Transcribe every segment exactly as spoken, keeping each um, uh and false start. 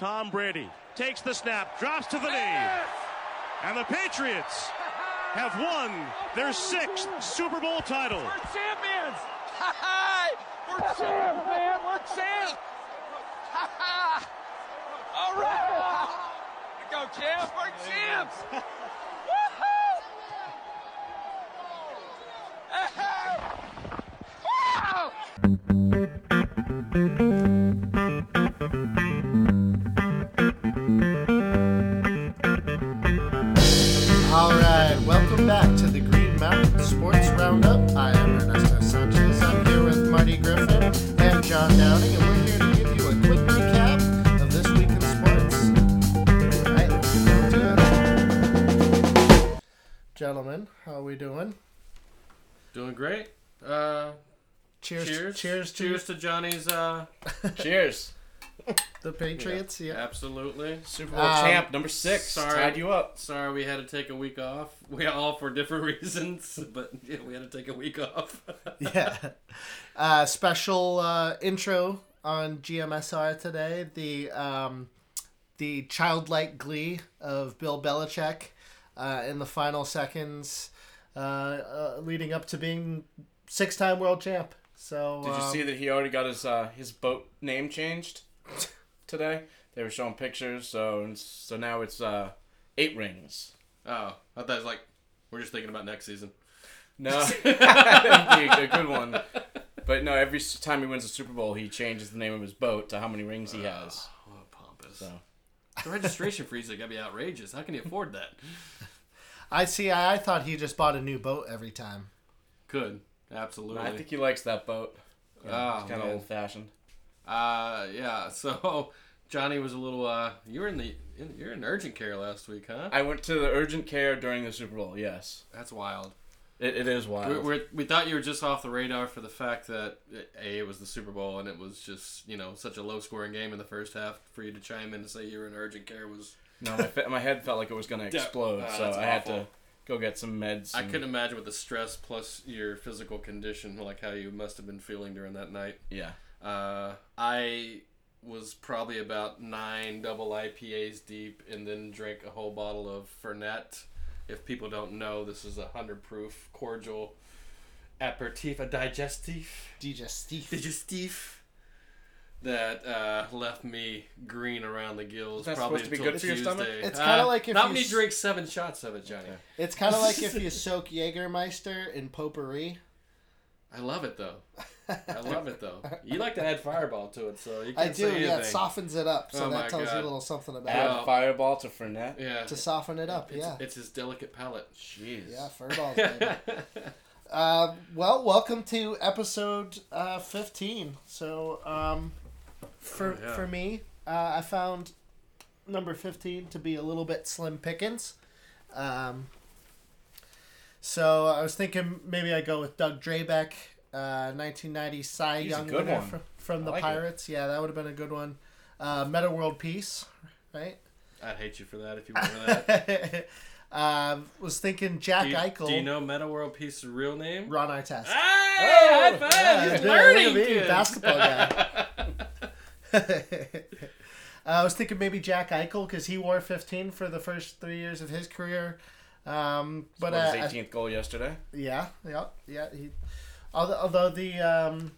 Tom Brady takes the snap, drops to the yes! knee, and the Patriots have won their sixth Super Bowl title. We're champions! We're champs, man! We're champs! All right! Go, champ! We're champs! All right, welcome back to the Green Mountain Sports Roundup. I am Ernesto Sanchez. I'm here with Marty Griffin and John Downing, and we're here to give you a quick recap of this week in sports. All right, let's go to it. Gentlemen, how are we doing? Doing great. Uh... Cheers! Cheers! Cheers to, cheers to Johnny's. Uh, cheers. The Patriots, yeah, yeah, absolutely. Super Bowl um, champ number six. Sorry, tied you up. Sorry, we had to take a week off. We all for different reasons, but yeah, we had to take a week off. Yeah. Uh, special uh, intro on G M S R today. The um, the childlike glee of Bill Belichick uh, in the final seconds, uh, uh, leading up to being six-time world champ. So did you um, see that he already got his uh, his boat name changed today? They were showing pictures, so so now it's uh, eight rings. Oh, I thought it was like we're just thinking about next season. No, a good one. But no, every time he wins the Super Bowl, he changes the name of his boat to how many rings he has. Uh, what pompous! So. The registration fees are gonna be outrageous. How can he afford that? I see. I, I thought he just bought a new boat every time. Good. Absolutely. I think he likes that boat. Yeah, oh, it's kind of old fashioned. Uh, yeah. So Johnny was a little. Uh, you were in the. In, you're in urgent care last week, huh? I went to the urgent care during the Super Bowl. Yes. That's wild. It it is wild. We we're, we thought you were just off the radar for the fact that a it was the Super Bowl and it was just you know such a low scoring game in the first half for you to chime in and say you were in urgent care was. No, my my head felt like it was going to explode, uh, so I awful. had to. Go get some meds. And I couldn't imagine with the stress plus your physical condition, like how you must have been feeling during that night. Yeah. Uh, I was probably about nine double I P As deep and then drank a whole bottle of Fernet. If people don't know, this is a one hundred proof cordial aperitif, a digestif. Digestif. Digestif. That uh, left me green around the gills. That's probably supposed to be good for your stomach. It's uh, kind of like if not you when you drink seven shots of it, Johnny. Okay. It's kind of like if you soak Jägermeister in potpourri. I love it though. I love it though. You like to add Fireball to it, so you can't I do. Say yeah, it softens it up, so oh that tells God. you a little something about add it. Add Fireball to Fernet. Yeah, to soften it up. It's, yeah, it's his delicate palate. Jeez. Yeah, Fireball's baby. Uh, well, welcome to episode uh, fifteen. So. Um, For oh, yeah. for me, uh, I found number fifteen to be a little bit slim pickings. Um, so I was thinking maybe I go with Doug Drabeck, uh, nineteen ninety Cy Young winner from, from the like Pirates. It. Yeah, that would have been a good one. Uh, Meta World Peace, right? I'd hate you for that if you remember that. Uh, was thinking Jack do you, Eichel. Do you know Meta World Peace's real name? Ron Artest. Hey, oh, high five! Yeah, he's learning, dude. Basketball guy. uh, I was thinking maybe Jack Eichel because he wore fifteen for the first three years of his career. Um, but uh, his eighteenth I, goal yesterday. Yeah, yeah, yeah. He, although, although the um,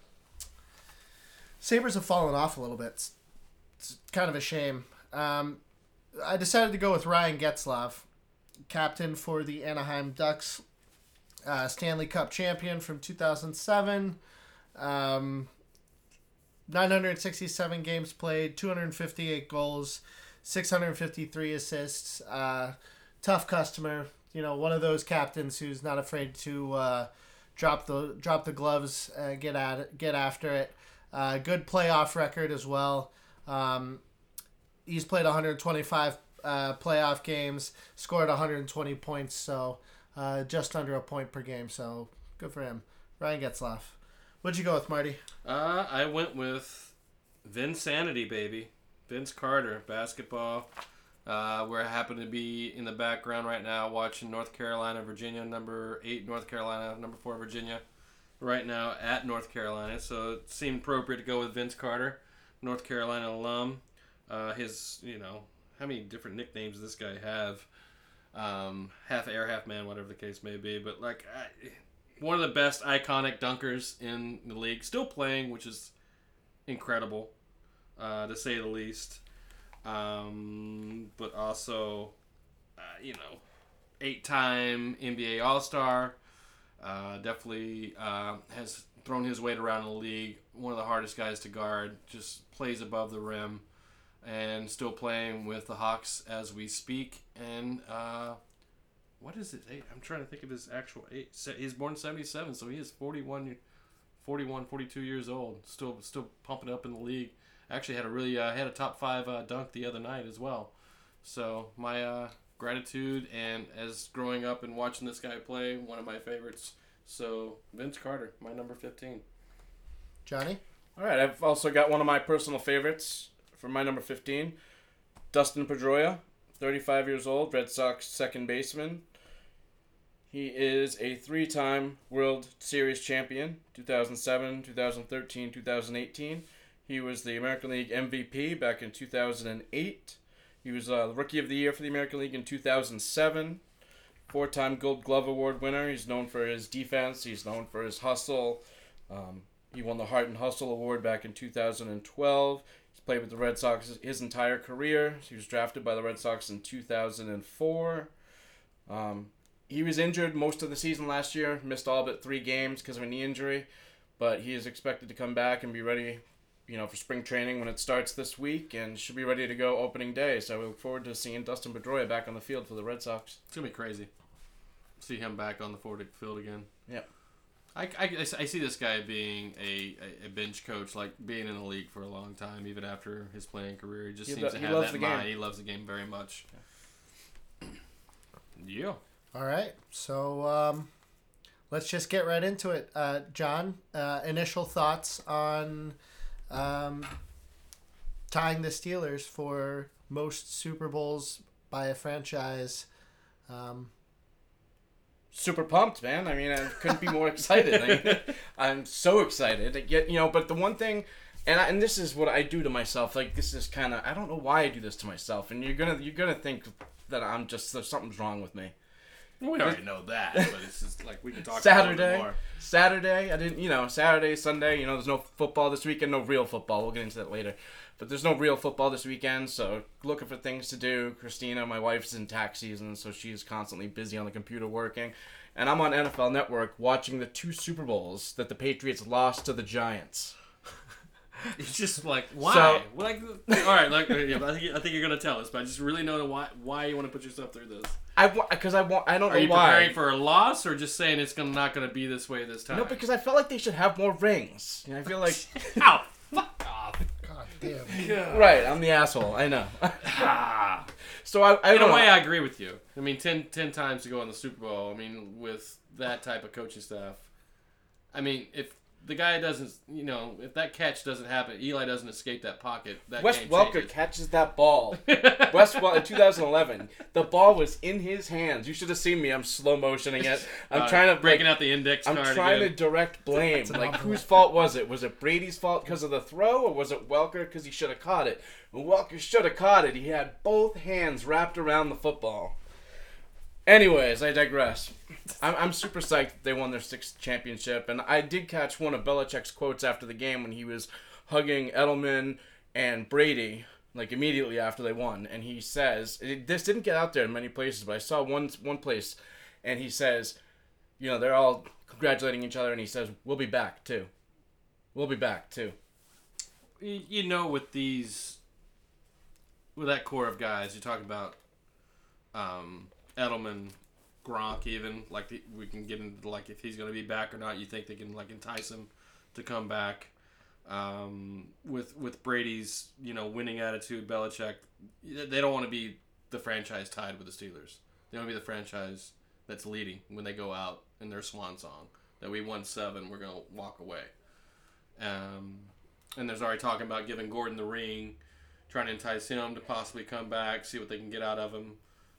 Sabres have fallen off a little bit, it's, it's kind of a shame. Um, I decided to go with Ryan Getzlaf, captain for the Anaheim Ducks, uh, Stanley Cup champion from two thousand seven. Um, nine hundred sixty-seven games played, two hundred fifty-eight goals, six hundred fifty-three assists. Uh, tough customer, you know, one of those captains who's not afraid to uh, drop the drop the gloves, uh, get at it, get after it. Uh, good playoff record as well. Um, he's played one hundred twenty-five uh, playoff games, scored one hundred twenty points, so uh, just under a point per game. So good for him, Ryan Getzlaf. What'd you go with, Marty? Uh, I went with Vinsanity, baby. Vince Carter, basketball. Uh, where I happen to be in the background right now watching North Carolina, Virginia, number eight North Carolina, number four Virginia, right now at North Carolina. So it seemed appropriate to go with Vince Carter, North Carolina alum. Uh, his, you know, how many different nicknames does this guy have? Um, half air, half man, whatever the case may be. But, like, I, one of the best iconic dunkers in the league. Still playing, which is incredible, uh, to say the least. Um, but also, uh, you know, eight-time N B A All-Star. Uh, definitely uh, has thrown his weight around the league. One of the hardest guys to guard. Just plays above the rim. And still playing with the Hawks as we speak. And uh, what is it? I'm trying to think of his actual age. He's born seventy-seven, so he is forty-one, forty-one, forty-two years old. Still, still pumping up in the league. Actually, had a really uh, had a top five uh, dunk the other night as well. So my uh, gratitude, and as growing up and watching this guy play, one of my favorites. So Vince Carter, my number fifteen. Johnny. All right, I've also got one of my personal favorites. For my number fifteen, Dustin Pedroia, thirty-five years old, Red Sox second baseman. He is a three-time World Series champion, two thousand seven, two thousand thirteen, two thousand eighteen. He was the American League M V P back in two thousand eight. He was uh, Rookie of the Year for the American League in two thousand seven. Four-time Gold Glove Award winner. He's known for his defense. He's known for his hustle. Um, he won the Heart and Hustle Award back in two thousand twelve. Played with the Red Sox his entire career. He was drafted by the Red Sox in two thousand four. Um, he was injured most of the season last year. Missed all but three games because of a knee injury. But he is expected to come back and be ready, you know, for spring training when it starts this week. And should be ready to go opening day. So we look forward to seeing Dustin Pedroia back on the field for the Red Sox. It's going to be crazy. See him back on the Ford field again. Yeah. I, I, I see this guy being a, a bench coach, like being in the league for a long time, even after his playing career. He just he seems lo- to have that mind. He loves the game very much. Yeah. yeah. All right. So um, let's just get right into it. Uh, John, uh, initial thoughts on um, tying the Steelers for most Super Bowls by a franchise. Um Super pumped, man. I mean, I couldn't be more excited. I mean, I'm so excited. I get, you know, but the one thing, and I, and this is what I do to myself. Like, this is kind of, I don't know why I do this to myself. And you're gonna you're gonna think that I'm just there's something's wrong with me. Well, we already we, know that, but it's just like we can talk Saturday, about it more. Saturday, I didn't, you know, Saturday, Sunday. You know, there's no football this weekend. No real football. We'll get into that later. But there's no real football this weekend, so looking for things to do. Christina, my wife, is in tax season, so she's constantly busy on the computer working. And I'm on N F L Network watching the two Super Bowls that the Patriots lost to the Giants. It's just like, why? So, like, all right, like, yeah, I think I think you're gonna tell us, but I just really don't know why why you want to put yourself through this. I because I want I don't Are know you why. Are you preparing for a loss, or just saying it's gonna not gonna be this way this time? No, because I felt like they should have more rings. You know, I feel like, ow, fuck off. Damn. Yeah. Right, I'm the asshole. I know. so I, I in a know. way, I agree with you. I mean, ten, ten times to go in the Super Bowl. I mean, with that type of coaching staff, I mean, if the guy doesn't, you know, if that catch doesn't happen, Eli doesn't escape that pocket. That Wes Welker changes. catches that ball. Wes Welker in two thousand eleven, the ball was in his hands. You should have seen me. I'm slow motioning it. I'm uh, trying to breaking like, out the index. I'm card trying again. to direct blame. Like, whose fault was it? Was it Brady's fault because of the throw, or was it Welker because he should have caught it? Well, Welker should have caught it. He had both hands wrapped around the football. Anyways, I digress. I'm, I'm super psyched that they won their sixth championship, and I did catch one of Belichick's quotes after the game when he was hugging Edelman and Brady, like immediately after they won, and he says, it, this didn't get out there in many places, but I saw one one place, and he says, you know, they're all congratulating each other, and he says, we'll be back, too. We'll be back, too. You know, with these, with that core of guys, you're talking about, um... Edelman, Gronk, even like the, we can get into like if he's going to be back or not. You think they can like entice him to come back um, with with Brady's you know winning attitude? Belichick, they don't want to be the franchise tied with the Steelers. They want to be the franchise that's leading when they go out in their swan song that we won seven, we're going to walk away. Um, and there's already talking about giving Gordon the ring, trying to entice him to possibly come back, see what they can get out of him.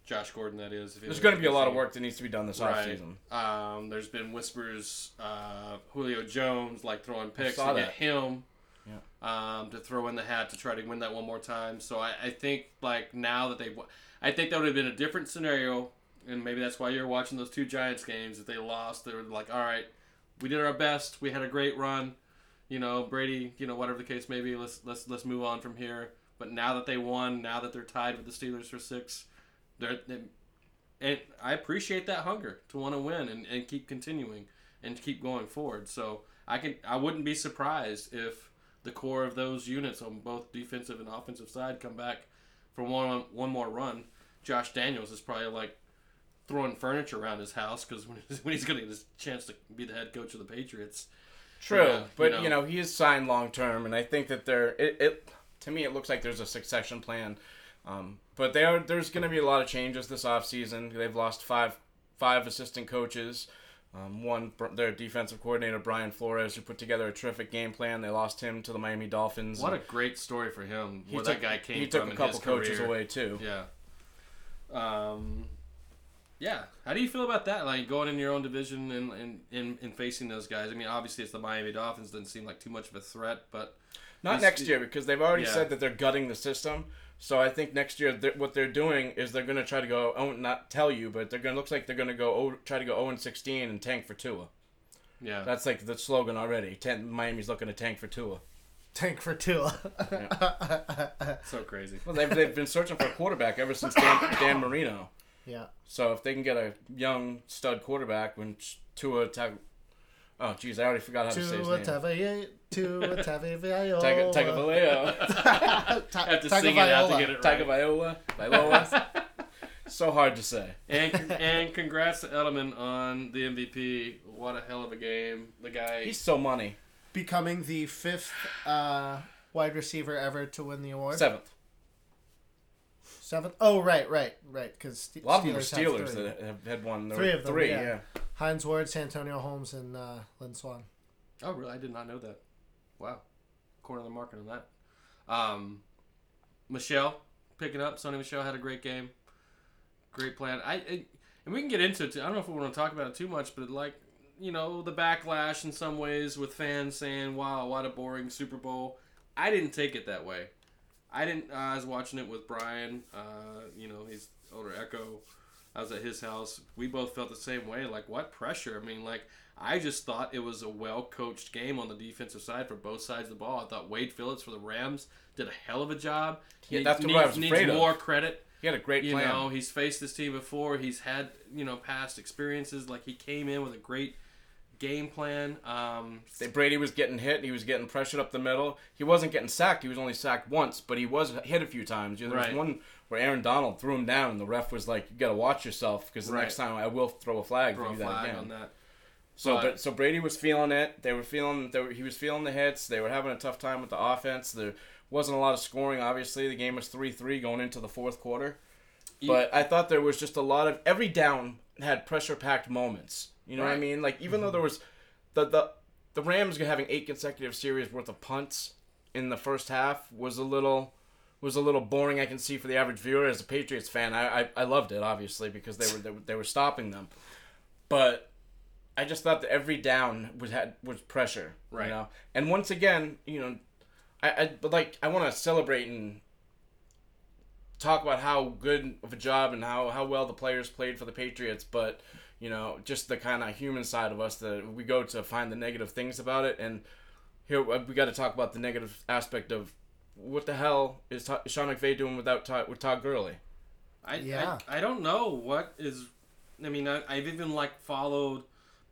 Josh Gordon, that is. There's going to be a lot of work that needs to be done this offseason. Right. Um, there's been whispers, uh, Julio Jones, like throwing picks to get him. Yeah. um, to throw in the hat to try to win that one more time. So I, I think like now that they, I think that would have been a different scenario, and maybe that's why you're watching those two Giants games. If they lost, they were like, all right, we did our best, we had a great run, you know, Brady, you know, whatever the case may be, let's let's let's move on from here. But now that they won, now that they're tied with the Steelers for six, they're, they, and I appreciate that hunger to want to win and, and keep continuing and keep going forward. So I can I wouldn't be surprised if the core of those units on both defensive and offensive side come back for one one more run. Josh Daniels is probably like throwing furniture around his house because when, when he's going to get his chance to be the head coach of the Patriots. True, you know, but you know. you know he is signed long term, and I think that there it, it to me it looks like there's a succession plan. Um, but they are, there's going to be a lot of changes this offseason. They've lost five five assistant coaches. Um, one, their defensive coordinator, Brian Flores, who put together a terrific game plan. They lost him to the Miami Dolphins. What a great story for him, where took, that guy came from. He took from a couple coaches career. away, too. Yeah. Um, yeah. How do you feel about that, like going in your own division and, and, and, and facing those guys? I mean, obviously it's the Miami Dolphins. Doesn't seem like too much of a threat, but... Not next year, because they've already yeah. said that they're gutting the system. So I think next year they're, what they're doing is they're going to try to go, I won't not tell you, but they're going to, looks like they're going to go try to go oh and sixteen and tank for Tua. Yeah. That's like the slogan already. Ten, Miami's looking to tank for Tua. Tank for Tua. Yeah. So crazy. Well, they've, they've been searching for a quarterback ever since Dan, Dan Marino. Yeah. So if they can get a young stud quarterback when Tua... Tag- Oh, geez, I already forgot how to, to say his name. Tavia, Tua Tagovailoa. Tagovailoa. I have to sing it out to get it right. Tagovailoa. Bailoa. So hard to say. And and congrats to Edelman on the M V P. What a hell of a game. The guy. He's so money. Becoming the fifth uh, wide receiver ever to win the award. Seventh. Seventh. Oh, right, right, right. Because St- a lot Steelers of them were Steelers that have had one. Three of them. Three, yeah. yeah. Hines Ward, Santonio Holmes, and uh, Lynn Swann. Oh, really? I did not know that. Wow. Corner of the market on that. Um, Michelle, picking up. Sonny Michelle had a great game. Great plan. I, I And we can get into it. Too. I don't know if we want to talk about it too much, but, like, you know, the backlash in some ways with fans saying, wow, what a boring Super Bowl. I didn't take it that way. I didn't. Uh, I was watching it with Brian. Uh, you know, his older Echo. I was at his house. We both felt the same way. Like, what pressure? I mean, like, I just thought it was a well-coached game on the defensive side for both sides of the ball. I thought Wade Phillips for the Rams did a hell of a job. Yeah, he that's needs, what I was needs afraid more of. Credit. He had a great you plan. You know, he's faced this team before. He's had, you know, past experiences. Like, he came in with a great game plan. Um, Brady was getting hit. And he was getting pressured up the middle. He wasn't getting sacked. He was only sacked once, but he was hit a few times. You know, there right. was one... where Aaron Donald threw him down, and the ref was like, "You got to watch yourself because the right. next time I will throw a flag throw for you a flag that again." On that. So, but, but so Brady was feeling it. They were feeling. They were, he was feeling the hits. They were having a tough time with the offense. There wasn't a lot of scoring. Obviously, the game was three three going into the fourth quarter. You, but I thought there was just a lot of every down had pressure-packed moments. You know right. what I mean? Like even mm-hmm. though there was the the the Rams having eight consecutive series worth of punts in the first half was a little. was a little boring, I can see, for the average viewer. As a Patriots fan, I I, I loved it, obviously, because they were, they were they were stopping them. But I just thought that every down was had was pressure, right? You know? And once again, you know, I, I but like I want to celebrate and talk about how good of a job and how, how well the players played for the Patriots, but you know, just the kind of human side of us that we go to find the negative things about it. And here we got to talk about the negative aspect of. What the hell is Todd, Sean McVay doing without Todd, with Todd Gurley? I, yeah. I I don't know what is. I mean, I, I've even like followed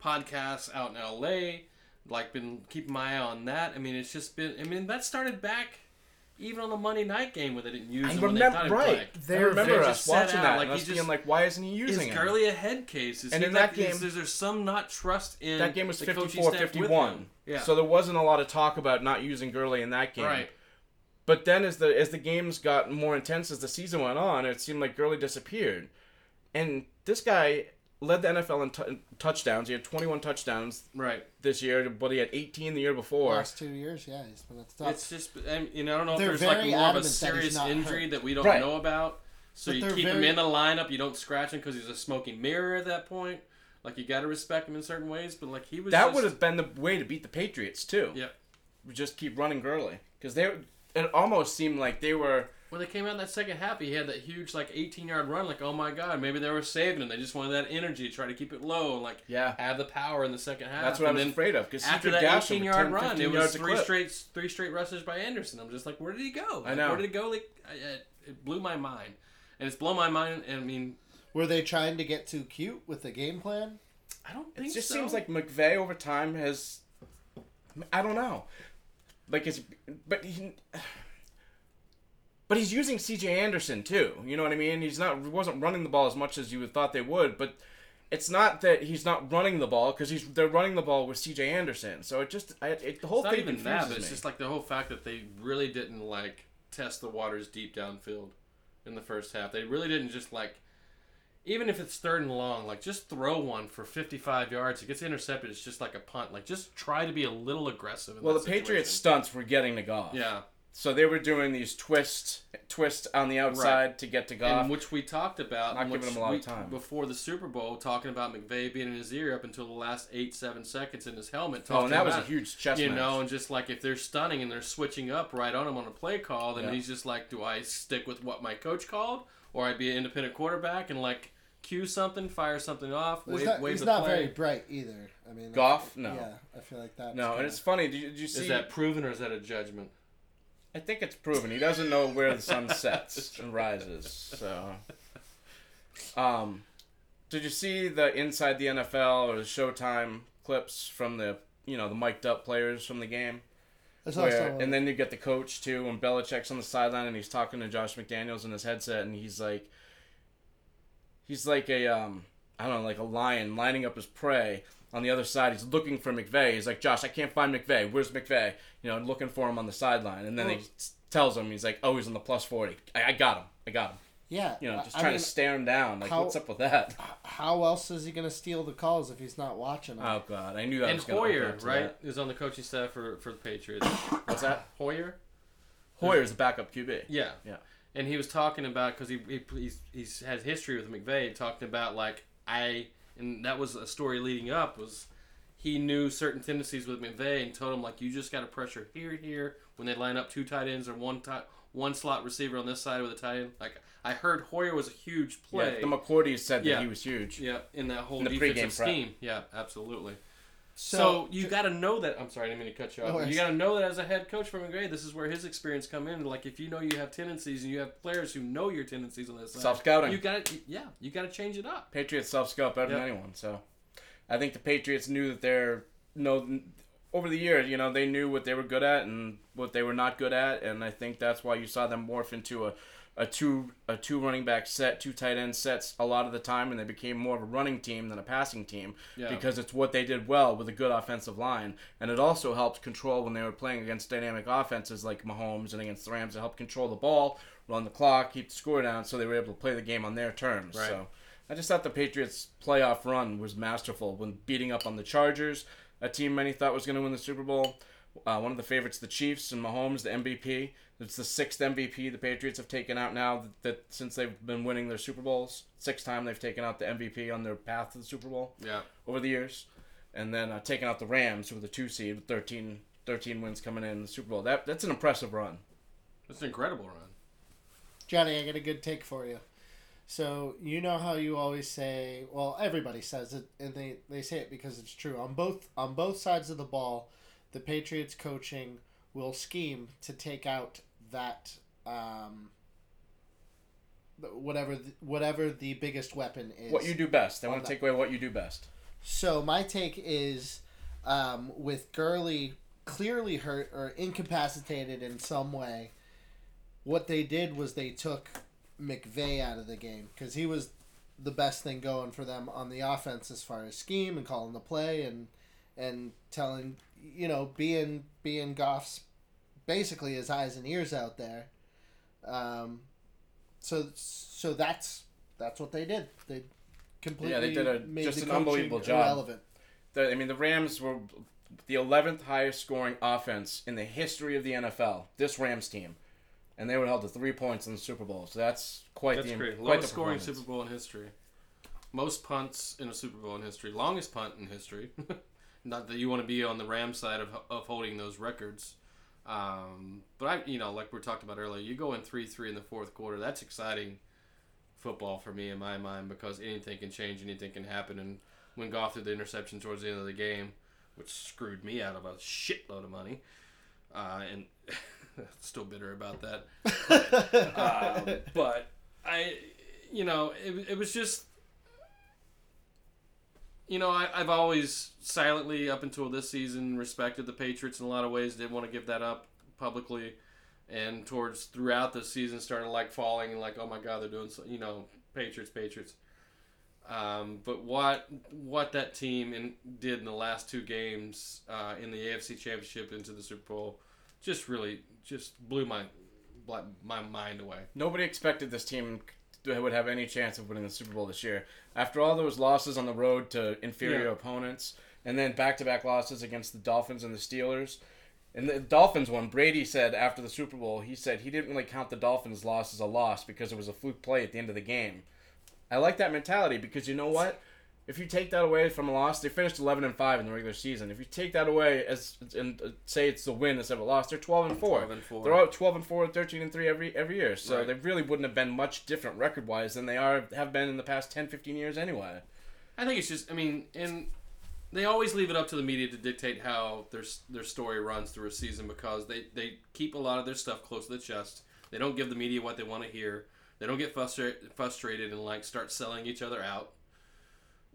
podcasts out in L A, like been keeping my eye on that. I mean, it's just been. I mean, that started back even on the Monday night game where they didn't use I him. Remember, when they right. They I remember they're just watching out, that. Like, and just, being like, why isn't he using him? Is Gurley him? a head case? Is and in that, that game, is there some not trust in that game was the fifty-four fifty-one. Yeah. So there wasn't a lot of talk about not using Gurley in that game. Right. But then as the as the games got more intense as the season went on, it seemed like Gurley disappeared. And this guy led the N F L in t- touchdowns. He had twenty-one touchdowns right. this year, but he had eighteen the year before. Last two years, yeah. He's been at the top. It's just, I mean, you know, I don't know they're if there's like more of a serious that injury hurt. that we don't right. know about. So but you keep very... him in the lineup. You don't scratch him because he's a smoking mirror at that point. Like, you got to respect him in certain ways. But, like, he was That just... would have been the way to beat the Patriots, too. Yeah. Just keep running Gurley. Because they it almost seemed like they were... When they came out in that second half, he had that huge, like, eighteen-yard run. Like, oh, my God, maybe they were saving him. They just wanted that energy to try to keep it low and, like, yeah. have the power in the second half. That's what and I was afraid of. Because after that eighteen-yard run, it was three straight three straight rushes by Anderson. I'm just like, where did he go? I know. Where did it go? Like, I, I, it blew my mind. And it's blown my mind, and I mean... Were they trying to get too cute with the game plan? I don't think so. It just so. seems like McVay over time has... I don't know. Like, it's... But he... But he's using C J. Anderson, too. You know what I mean? He's not he wasn't running the ball as much as you would thought they would, but it's not that he's not running the ball because he's they're running the ball with C J. Anderson. So it just... I, it, the whole it's thing not even confuses that, but it's me. Just like the whole fact that they really didn't, like, test the waters deep downfield in the first half. They really didn't just, like... Even if it's third and long, like, just throw one for fifty-five yards. It gets intercepted. It's just like a punt. Like, just try to be a little aggressive in Well, the situation. Patriots' stunts were getting to Goff. Yeah. So they were doing these twists twist on the outside right. to get to Goff. And which we talked about. Not giving him a lot we, of time. Before the Super Bowl, talking about McVay being in his ear up until the last eight, seven seconds in his helmet. Oh, and that was a huge chest You match. know, and just like if they're stunning and they're switching up right on him on a play call, then yeah. he's just like, do I stick with what my coach called? Or I'd be an independent quarterback and, like, cue something, fire something off, wave, not, wave the play. He's not very bright either. I mean, Goff? Like, no. Yeah, I feel like that. No, kinda... and it's funny. Do you, do you see... Is that proven or is that a judgment? I think it's proven. He doesn't know where the sun sets and rises. So, um, did you see the Inside the N F L or the Showtime clips from the, you know, the mic'd up players from the game? Where, and then you get the coach, too, and Belichick's on the sideline, and he's talking to Josh McDaniels in his headset, and he's like, he's like a, um, I don't know, like a lion lining up his prey. On the other side, he's looking for McVay. He's like, Josh, I can't find McVay. Where's McVay? You know, looking for him on the sideline. And then oh. he tells him, he's like, oh, he's in the plus forty. I, I got him. I got him. Yeah. You know, just I trying mean, to stare him down. Like, how, what's up with that? How else is he going to steal the calls if he's not watching them? Oh, God. I knew that was going to happen. And Hoyer, right, is on the coaching staff for, for the Patriots. What's that? Hoyer? Hoyer is the backup Q B. Yeah. Yeah. And he was talking about, because he, he he's, he's has history with McVay, talking about, like, I, and that was a story leading up, was he knew certain tendencies with McVay and told him, like, you just got to pressure here, here, when they line up two tight ends or one tight one slot receiver on this side with a tight end. Like, I heard Hoyer was a huge play. Yeah, the McCourty said yeah. that he was huge. Yeah, in that whole in the defensive scheme. Prep. Yeah, absolutely. So, so you got to know that. I'm sorry, I didn't mean to cut you off. No, you got to know that as a head coach from McVay, this is where his experience come in. Like, if you know you have tendencies and you have players who know your tendencies on this side. Self-scouting. You got to, yeah, you got to change it up. Patriots self-scout better yep. than anyone. So I think the Patriots knew that they're no. Over the years, you know, they knew what they were good at and what they were not good at, and I think that's why you saw them morph into a, a two a two running back set, two tight end sets a lot of the time, and they became more of a running team than a passing team yeah. because it's what they did well with a good offensive line, and it also helped control when they were playing against dynamic offenses like Mahomes and against the Rams. It helped control the ball, run the clock, keep the score down, so they were able to play the game on their terms. Right. So I just thought the Patriots' playoff run was masterful when beating up on the Chargers, a team many thought was going to win the Super Bowl. Uh, one of the favorites, the Chiefs, and Mahomes, the M V P. It's the sixth M V P the Patriots have taken out now that, that since they've been winning their Super Bowls. Sixth time they've taken out the M V P on their path to the Super Bowl yeah. over the years. And then uh, taking out the Rams, who were the two seed with thirteen, thirteen wins coming in the Super Bowl. That That's an impressive run. That's an incredible run. Johnny, I got a good take for you. So, you know how you always say, well, everybody says it, and they, they say it because it's true. On both on both sides of the ball, the Patriots coaching will scheme to take out that, um, whatever, the, whatever the biggest weapon is. What you do best. They want to take away what you do best. So, my take is um, with Gurley clearly hurt or incapacitated in some way, what they did was they took McVay out of the game because he was the best thing going for them on the offense as far as scheme and calling the play and and telling, you know, being being Goff's basically his eyes and ears out there. Um, so so that's that's what they did. They completely yeah they did a, made just an unbelievable job. Relevant. The, I mean, the Rams were the eleventh highest scoring offense in the history of the N F L. This Rams team. And they were held to three points in the Super Bowl. So that's quite that's the great. Quite longest the scoring Super Bowl in history. Most punts in a Super Bowl in history. Longest punt in history. Not that you want to be on the Rams side of, of holding those records. Um, but, I, you know, like we were talking about earlier, you go in three three in the fourth quarter. That's exciting football for me in my mind because anything can change, anything can happen. And when Goff threw the interception towards the end of the game, which screwed me out of a shitload of money, uh, and still bitter about that. um, but, I, you know, it, it was just... You know, I, I've always silently, up until this season, respected the Patriots in a lot of ways. Didn't want to give that up publicly. And towards throughout the season, started, like, falling and, like, oh, my God, they're doing so, you know, Patriots, Patriots. Um, but what what that team in, did in the last two games uh, in the A F C Championship into the Super Bowl just really just blew my, my mind away. Nobody expected this team would have any chance of winning the Super Bowl this year. After all those losses on the road to inferior yeah. opponents, and then back-to-back losses against the Dolphins and the Steelers. And the Dolphins won. Brady said after the Super Bowl, he said he didn't really count the Dolphins' loss as a loss because it was a fluke play at the end of the game. I like that mentality because you know what? If you take that away from a loss, they finished eleven and five in the regular season. If you take that away as and say it's the win instead of a loss, they're twelve and four. twelve and four. They're out twelve and four, thirteen and three every every year. So right. They really wouldn't have been much different record-wise than they are have been in the past ten, fifteen years anyway. I think it's just I mean, and they always leave it up to the media to dictate how their their story runs through a season because they they keep a lot of their stuff close to the chest. They don't give the media what they want to hear. They don't get frustra- frustrated and like start selling each other out.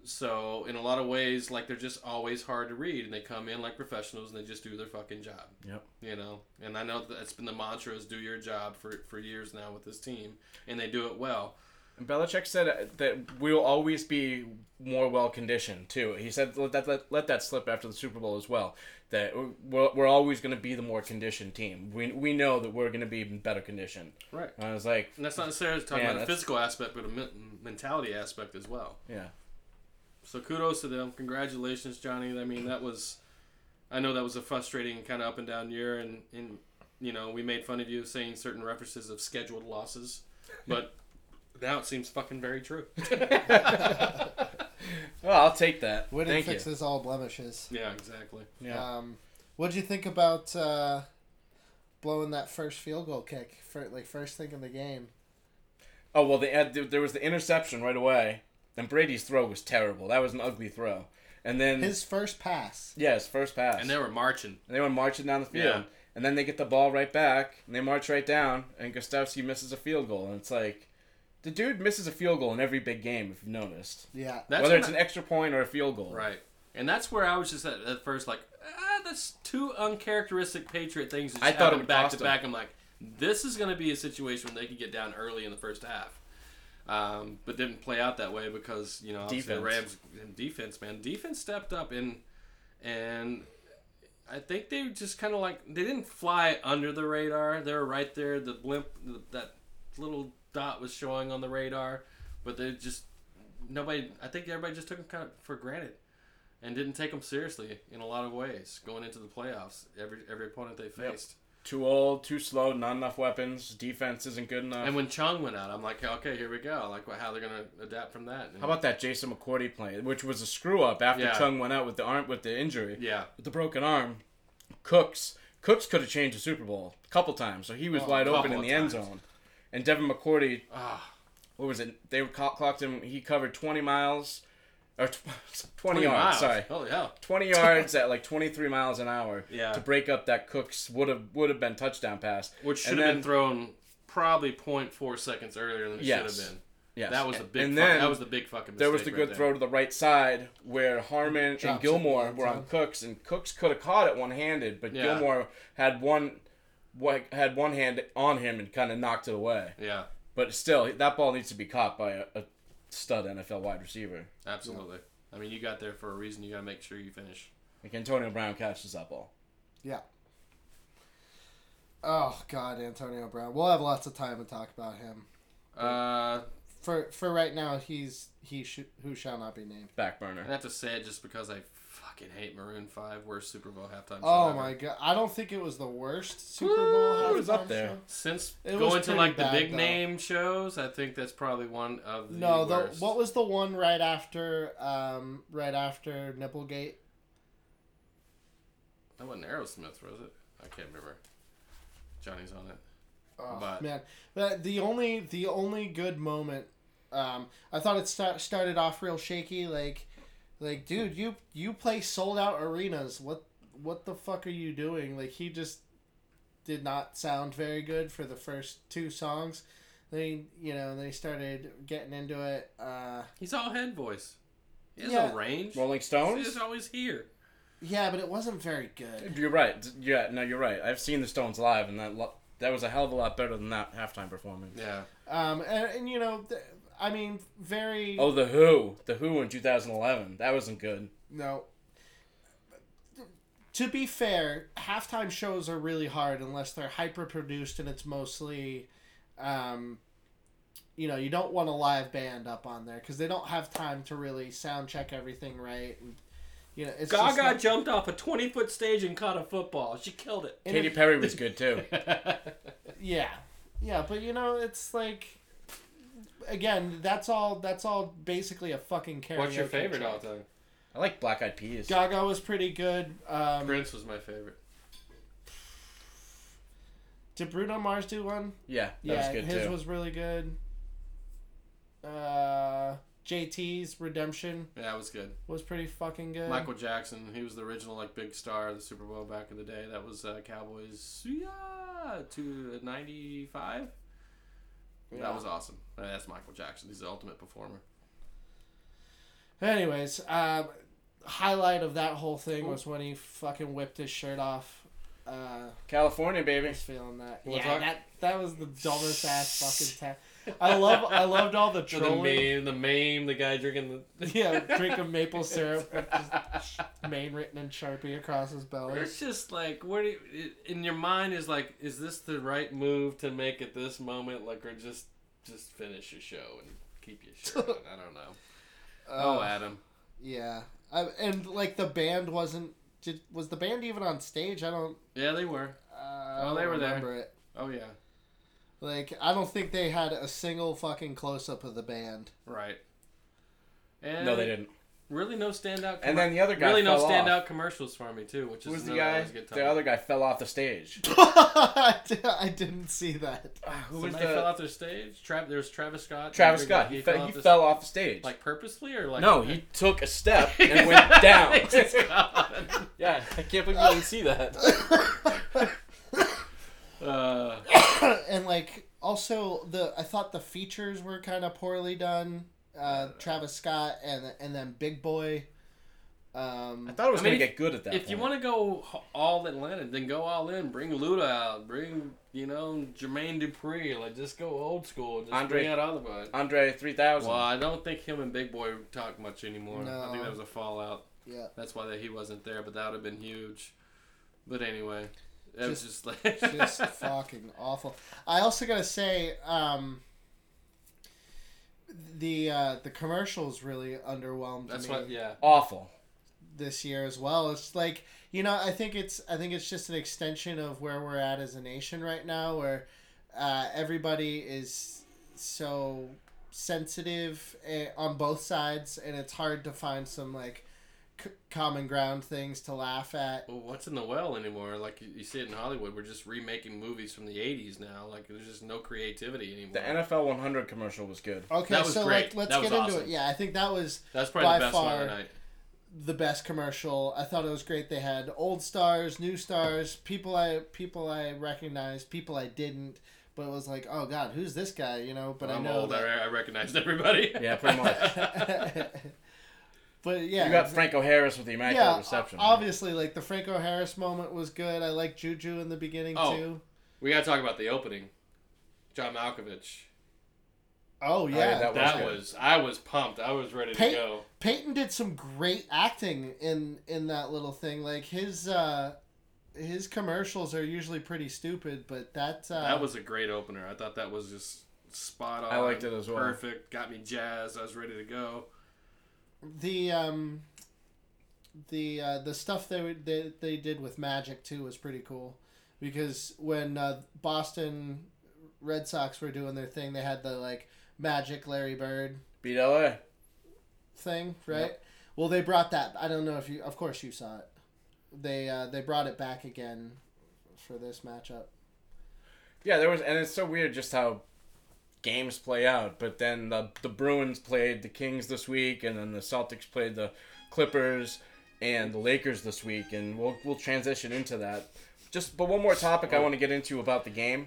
So, in a lot of ways, like, they're just always hard to read, and they come in like professionals, and they just do their fucking job. Yep. You know? And I know that's been the mantra is do your job for for years now with this team, and they do it well. And Belichick said that we'll always be more well-conditioned, too. He said let that, let, let that slip after the Super Bowl as well, that we're, we're always going to be the more conditioned team. We we know that we're going to be in better condition. Right. And I was like... And that's not necessarily talking yeah, about the physical aspect, but the mentality aspect as well. Yeah. So kudos to them. Congratulations, Johnny. I mean, that was, I know that was a frustrating kind of up and down year. And, and you know, we made fun of you saying certain references of scheduled losses. But now it seems fucking very true. Well, I'll take that. Winning fixes all blemishes. Yeah, exactly. Yeah. Um, what did you think about uh, blowing that first field goal kick? For, like, first thing in the game. Oh, well, the, there was the interception right away. And Brady's throw was terrible. That was an ugly throw. And then his first pass. Yeah, his first pass. And they were marching. And they were marching down the field. Yeah. And then they get the ball right back, and they march right down, and Gostkowski misses a field goal. And it's like, the dude misses a field goal in every big game, if you've noticed. Yeah. That's Whether it's I, an extra point or a field goal. Right. And that's where I was just at, at first like, ah, that's two uncharacteristic Patriot things that just I thought happened back to back. I'm like, this is going to be a situation when they can get down early in the first half. Um, but didn't play out that way because, you know, obviously the Rams and defense, man. Defense stepped up, and and I think they just kind of like, they didn't fly under the radar. They were right there. The blimp, that little dot was showing on the radar, but they just, nobody, I think everybody just took them kind of for granted and didn't take them seriously in a lot of ways going into the playoffs, every, every opponent they faced. Yep. Too old, too slow, not enough weapons, defense isn't good enough. And when Chung went out, I'm like, okay, here we go. Like, how they're going to adapt from that. And how about that Jason McCourty play, which was a screw-up after yeah. Chung went out with the arm with the injury. Yeah. With the broken arm, Cooks. Cooks could have changed the Super Bowl a couple times, so he was oh, wide open in the times. end zone. And Devin McCourty, oh. what was it? They clocked him. He covered twenty miles, or twenty, twenty yards, miles. sorry. Holy hell. twenty yards at like twenty-three miles an hour yeah. to break up that Cooks would have would have been touchdown pass. Which should and have then, been thrown probably point four seconds earlier than it yes. should have been. Yes. That was a big and fu- then that was the big fucking mistake. There was the right good there. throw to the right side where Harmon and Gilmore were on Cooks, and Cooks could have caught it one-handed, but yeah. Gilmore had one had one hand on him and kind of knocked it away. Yeah. But still, that ball needs to be caught by a, a stud N F L wide receiver. Absolutely. Yeah. I mean, you got there for a reason. You got to make sure you finish. Like Antonio Brown catches that ball. Yeah. Oh God, Antonio Brown. We'll have lots of time to talk about him. Uh, for for right now, he's he sh- who shall not be named. Back burner. I have to say it just because I fucking hate Maroon Five. Worst Super Bowl halftime show. Oh ever. My God, I don't think it was the worst Super Bowl halftime show. It was up there. Show. Since it going to like bad, the big though. Name shows, I think that's probably one of the no, worst. No, what was the one right after? Um, right after Nipplegate. That wasn't Aerosmith, was it? I can't remember. Johnny's on it. Oh, but. man. But the only the only good moment, um, I thought it start, started off real shaky. Like, like dude, you you play sold out arenas. What what the fuck are you doing? Like, he just did not sound very good for the first two songs. They, you know, they started getting into it. Uh, He's all head voice. He has yeah. a range. Rolling Stones? He's always here. Yeah, but it wasn't very good. You're right. Yeah, no, you're right. I've seen the Stones live, and that lo- that was a hell of a lot better than that halftime performance. Yeah. Um, and, and you know, th- I mean, very... Oh, The Who. The Who in two thousand eleven. That wasn't good. No. To be fair, halftime shows are really hard unless they're hyper-produced and it's mostly... Um, you know, you don't want a live band up on there because they don't have time to really sound check everything right. And, you know, it's Gaga not... jumped off a twenty-foot stage and caught a football. She killed it. And Katy it... Perry was good too. yeah, yeah, but you know, it's like, again, that's all. That's all basically a fucking karaoke. What's your favorite all time? I like Black Eyed Peas. Gaga was pretty good. Um, Prince was my favorite. Did Bruno Mars do one? Yeah, that yeah, was good his too. His was really good. Uh, J T's Redemption. Yeah, that was good. Was pretty fucking good. Michael Jackson, he was the original like big star of the Super Bowl back in the day. That was uh, Cowboys yeah, to ninety-five. Yeah. That was awesome. I mean, that's Michael Jackson. He's the ultimate performer. Anyways, uh, highlight of that whole thing Ooh. was when he fucking whipped his shirt off. Uh, California, baby. I was feeling that. Yeah, that, that was the dumbest ass fucking time. I love, I loved all the trolling. The meme, the meme, the guy drinking the yeah, drinking maple syrup with just Maine written in Sharpie across his belly. It's just like, where do you, in your mind is like, is this the right move to make at this moment? Like, or just, just finish your show and keep your shirt on. I don't know. Uh, oh, Adam. Yeah, I, and like the band wasn't. Did, was the band even on stage? I don't... Yeah, they were. Uh, oh, they were there. I don't remember it. Oh, yeah. Like, I don't think they had a single fucking close-up of the band. Right. And no, they didn't. Really no standout... Com- and then the other guy Really no standout off. commercials for me, too, which is... Who's the guy? The other guy fell off the stage. I didn't see that. Uh, who was the... fell off their stage? Tra- there was Travis Scott. Travis Scott. He, he, fell, off he the fell off the stage. Like, purposely? Or like? No, he took a step and went down. Yeah, I can't believe you didn't see that. uh, and like, also the I thought the features were kind of poorly done. Uh, Travis Scott and and then Big Boy. Um, I thought it was I mean, gonna get good at that. If point. you want to go all Atlanta, then go all in. Bring Luda out. Bring you know Jermaine Dupri. Like just go old school. Just Andre, bring out all the boys. Andre three thousand. Well, I don't think him and Big Boy talk much anymore. No. I think that was a fallout. Yeah, that's why that he wasn't there, but that would have been huge. But anyway, it just, was just like just fucking awful. I also gotta say, um, the uh, the commercials really underwhelmed. That's me what, yeah, awful this year as well. It's like you know, I think it's I think it's just an extension of where we're at as a nation right now, where uh, everybody is so sensitive on both sides, and it's hard to find some like. C- common ground things to laugh at. Well, what's in the well anymore? Like you, you see it in Hollywood, we're just remaking movies from the eighties now. Like there's just no creativity anymore. The N F L one hundred commercial was good. Okay, that was so great. Like, let's that get was into awesome. it. Yeah, I think that was that was probably by the best far one night. The best commercial. I thought it was great. They had old stars, new stars, people I people I recognized, people I didn't. But it was like, oh God, who's this guy? You know. But well, I know I'm old. That... I recognized everybody. Yeah, pretty much. But yeah, you got Franco Harris with the immaculate yeah, reception. Obviously, right? Like the Franco Harris moment was good. I like Juju in the beginning oh, too. We gotta talk about the opening, John Malkovich. Oh yeah, oh, yeah that, that was, was. I was pumped. I was ready Pey- to go. Peyton did some great acting in in that little thing. Like his uh, his commercials are usually pretty stupid, but that uh, that was a great opener. I thought that was just spot on. I liked it as well. Perfect. Got me jazzed. I was ready to go. The um, the uh, the stuff they, they they did with Magic too was pretty cool, because when uh, Boston Red Sox were doing their thing, they had the like Magic Larry Bird beat L A thing, right? Yep. Well, they brought that. I don't know if you, of course, you saw it. They uh, they brought it back again for this matchup. Yeah, there was, and it's so weird just how games play out. But then the the Bruins played the Kings this week, and then the Celtics played the Clippers and the Lakers this week, and we'll we'll transition into that. Just, but one more topic I want to get into about the game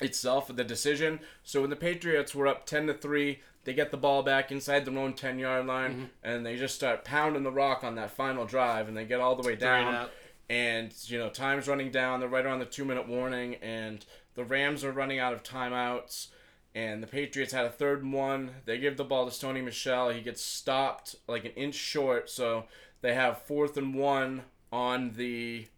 itself, the decision. So when the Patriots were up ten to three, they get the ball back inside their own ten-yard line, mm-hmm. and they just start pounding the rock on that final drive, and they get all the way down. And, you know, time's running down. They're right around the two-minute warning, and the Rams are running out of timeouts, and the Patriots had a third and one. They give the ball to Sony Michel. He gets stopped like an inch short, so they have fourth and one on the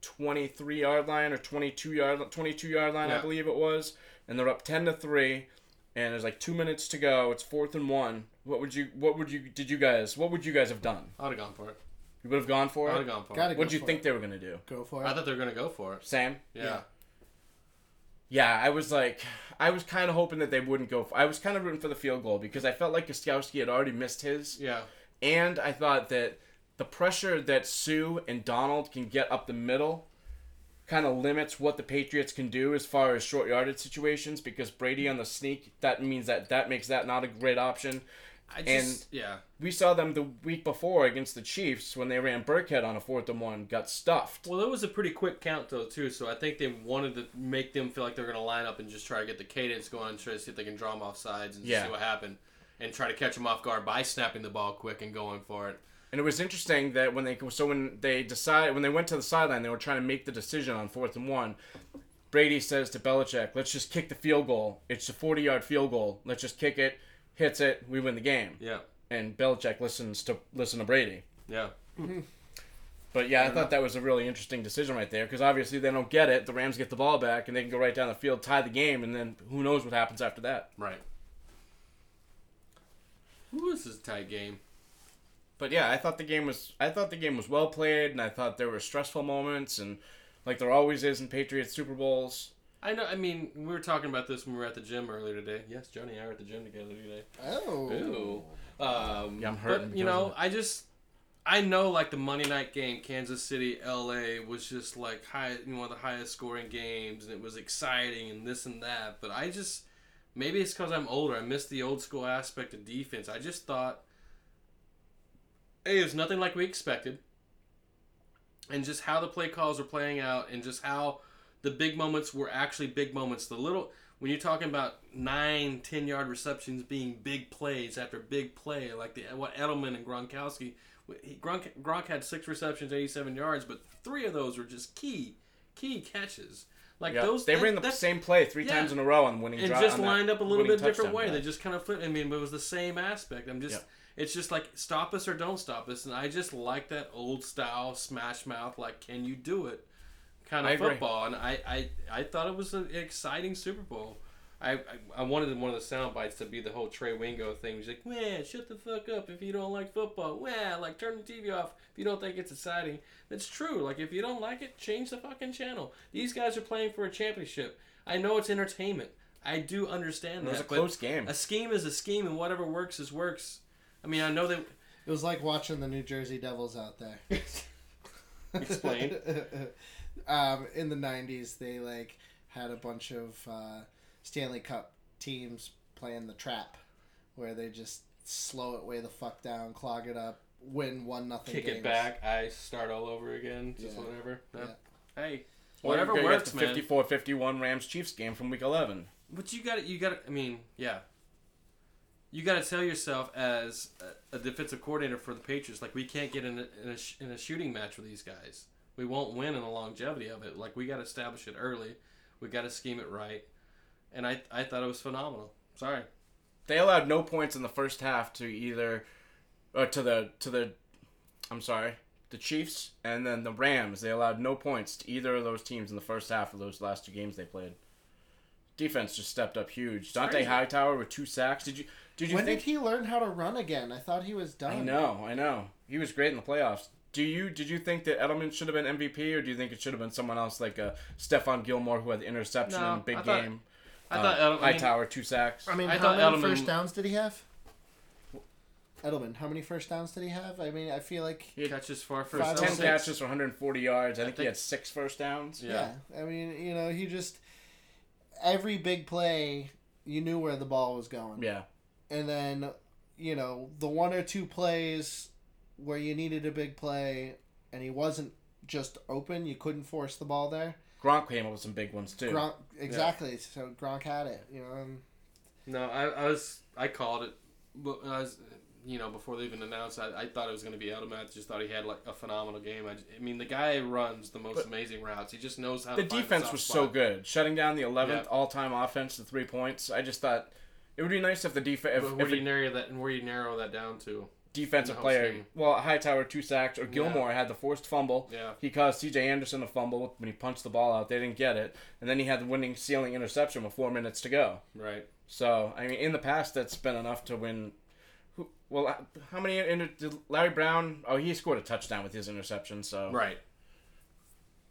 twenty-three-yard line or twenty-two-yard twenty-two-yard line, yeah. I believe it was, and they're up ten to three, and there's like two minutes to go. It's fourth and one. What would you? What would you? Did you guys? What would you guys have done? I'd have gone for it. You would have gone for it. I'd have gone for Gotta it. What did you think it. they were gonna do? Go for it. I thought they were gonna go for it. Sam. Yeah. yeah. Yeah, I was like, I was kind of hoping that they wouldn't go for, I was kind of rooting for the field goal because I felt like Gostkowski had already missed his. Yeah. And I thought that the pressure that Sue and Donald can get up the middle kind of limits what the Patriots can do as far as short yardage situations because Brady on the sneak, that means that that makes that not a great option. I just, and yeah. we saw them the week before against the Chiefs when they ran Burkhead on a fourth and one, got stuffed. Well, that was a pretty quick count, though, too, so I think they wanted to make them feel like they're going to line up and just try to get the cadence going and try to see if they can draw them off sides and yeah. see what happened and try to catch them off guard by snapping the ball quick and going for it. And it was interesting that when they so when they decided, when they went to the sideline, they were trying to make the decision on fourth and one. Brady says to Belichick, let's just kick the field goal. It's a forty-yard field goal. Let's just kick it. Hits it, we win the game. Yeah. And Belichick listens to listen to Brady. Yeah. Mm-hmm. But yeah, I, I thought know. that was a really interesting decision right there because obviously they don't get it. The Rams get the ball back and they can go right down the field, tie the game, and then who knows what happens after that. Right. Ooh, this is a tight game. But yeah, I thought the game was I thought the game was well played, and I thought there were stressful moments, and like there always is in Patriots Super Bowls. I know. I mean, we were talking about this when we were at the gym earlier today. Yes, Johnny and I were at the gym together today. Oh. Ooh. Um, yeah, I'm hurting. But, you know, I just, I know, like, the Monday night game, Kansas City, L A, was just, like, high, you know, one of the highest scoring games, and it was exciting and this and that. But I just, maybe it's because I'm older. I miss the old school aspect of defense. I just thought, hey, it was nothing like we expected. And just how the play calls were playing out and just how the big moments were actually big moments. The little, when you're talking about nine, ten yard receptions being big plays after big play, like the what Edelman and Gronkowski, he, Gronk, Gronk had six receptions, eighty-seven yards, but three of those were just key, key catches. Like yeah, those, they that, ran the that, same play three yeah, times in a row on winning. It just lined up a little bit different way. That. They just kind of flipped. I mean, but it was the same aspect. I'm just, yeah. it's just like stop us or don't stop us, and I just like that old style smash mouth. Like, can you do it? Kind of football, and I, I, I thought it was an exciting Super Bowl. I, I, I wanted one of the sound bites to be the whole Trey Wingo thing. He's like, man, shut the fuck up if you don't like football. Well, like, turn the T V off if you don't think it's exciting. That's true. Like, if you don't like it, change the fucking channel. These guys are playing for a championship. I know it's entertainment. I do understand that. It was a close game. A scheme is a scheme, and whatever works is works. I mean, I know that. It was like watching the New Jersey Devils out there. Explain. Um, in the nineties, they like had a bunch of uh, Stanley Cup teams playing the trap, where they just slow it way the fuck down, clog it up, win one nothing. Kick games. It back, I start all over again, just yeah. whatever. No. Yeah. Hey, whatever well, works, man. fifty-four fifty-one Rams Chiefs game from week eleven. But you got You got I mean, yeah. You got to tell yourself as a defensive coordinator for the Patriots, like we can't get in a, in a, in a shooting match with these guys. We won't win in the longevity of it. Like, we got to establish it early. We got to scheme it right. And I I thought it was phenomenal. Sorry. They allowed no points in the first half to either or to the to the I'm sorry, the Chiefs and then the Rams. They allowed no points to either of those teams in the first half of those last two games they played. Defense just stepped up huge. Dante Hightower with two sacks. Did you did you When think, did he learn how to run again? I thought he was done. I know, I know. He was great in the playoffs. Do you did you think that Edelman should have been M V P, or do you think it should have been someone else like a Stephon Gilmore who had the interception no, in a big I thought, game? I uh, thought Edelman, Hightower, two sacks. I mean, I how many Edelman, first downs did he have? Edelman, how many first downs did he have? I mean, I feel like he catches four first downs. Ten catches for one hundred forty yards. I, I think, think he had six first downs. Yeah. yeah. I mean, you know, he just every big play, you knew where the ball was going. Yeah. And then, you know, the one or two plays where you needed a big play and he wasn't just open, you couldn't force the ball there. Gronk came up with some big ones too. Gronk, exactly. Yeah. So Gronk had it, you know. And... No, I, I was I called it, but I was. You know, before they even announced, I, I thought it was going to be Edelman. I just thought he had like a phenomenal game. I, just, I mean, the guy runs the most but amazing routes. He just knows how. The to The defense was spot. So good, shutting down the eleventh yeah. all-time offense to three points. I just thought it would be nice if the defense. Where if do you narrow that? And where do you narrow that down to? Defensive player. Game. Well, Hightower two sacks, or Gilmore yeah. had the forced fumble. Yeah. He caused C J. Anderson a fumble when he punched the ball out. They didn't get it, and then he had the winning ceiling interception with four minutes to go. Right. So I mean, in the past, that's been enough to win. Well, how many inter- did Larry Brown? Oh, he scored a touchdown with his interception. So right.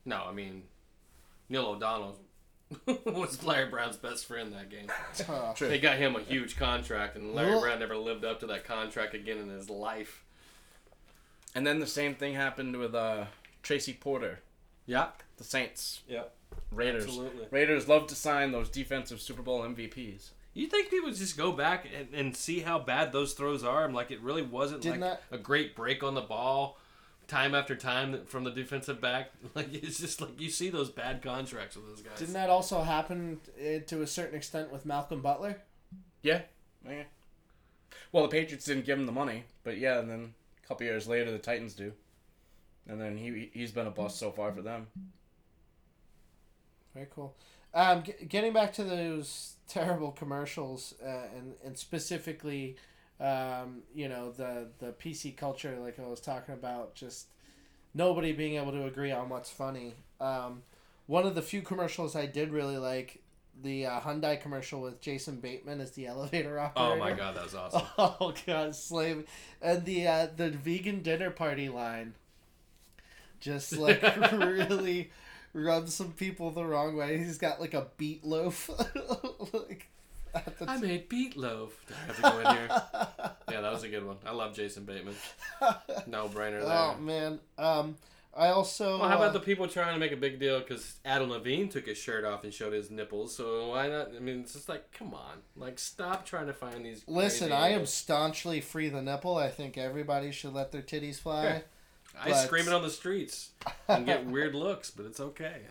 No, I mean, Neil O'Donnell was Larry Brown's best friend that game. Oh, they got him a huge contract, and Larry well, Brown never lived up to that contract again in his life. And then the same thing happened with uh, Tracy Porter. Yeah, the Saints. Yeah, Raiders. Absolutely. Raiders love to sign those defensive Super Bowl M V Ps. You think people just go back and, and see how bad those throws are? I'm like, it really wasn't Didn't like that, a great break on the ball, time after time from the defensive back. Like it's just like you see those bad contracts with those guys. Didn't that also happen uh, to a certain extent with Malcolm Butler? Yeah. yeah. Well, the Patriots didn't give him the money, but yeah, and then a couple years later the Titans do, and then he he's been a bust so far for them. Very cool. Um, g- getting back to those terrible commercials, uh, and and specifically, um, you know the the P C culture, like I was talking about, just nobody being able to agree on what's funny. Um, one of the few commercials I did really like, the uh, Hyundai commercial with Jason Bateman as the elevator operator. Oh my god, that was awesome! Oh god, slave, and the uh, the vegan dinner party line, just like really. Rubs some people the wrong way. He's got like a beet loaf. like, t- I made beet loaf. I have to go in here. Yeah, that was a good one. I love Jason Bateman. No brainer there. Oh man. Um, I also. Well, how about uh, the people trying to make a big deal because Adam Levine took his shirt off and showed his nipples? So why not? I mean, it's just like, come on, like stop trying to find these. Listen, I am staunchly free the nipple. I think everybody should let their titties fly. Sure. I but... scream it on the streets and get weird looks, but it's okay.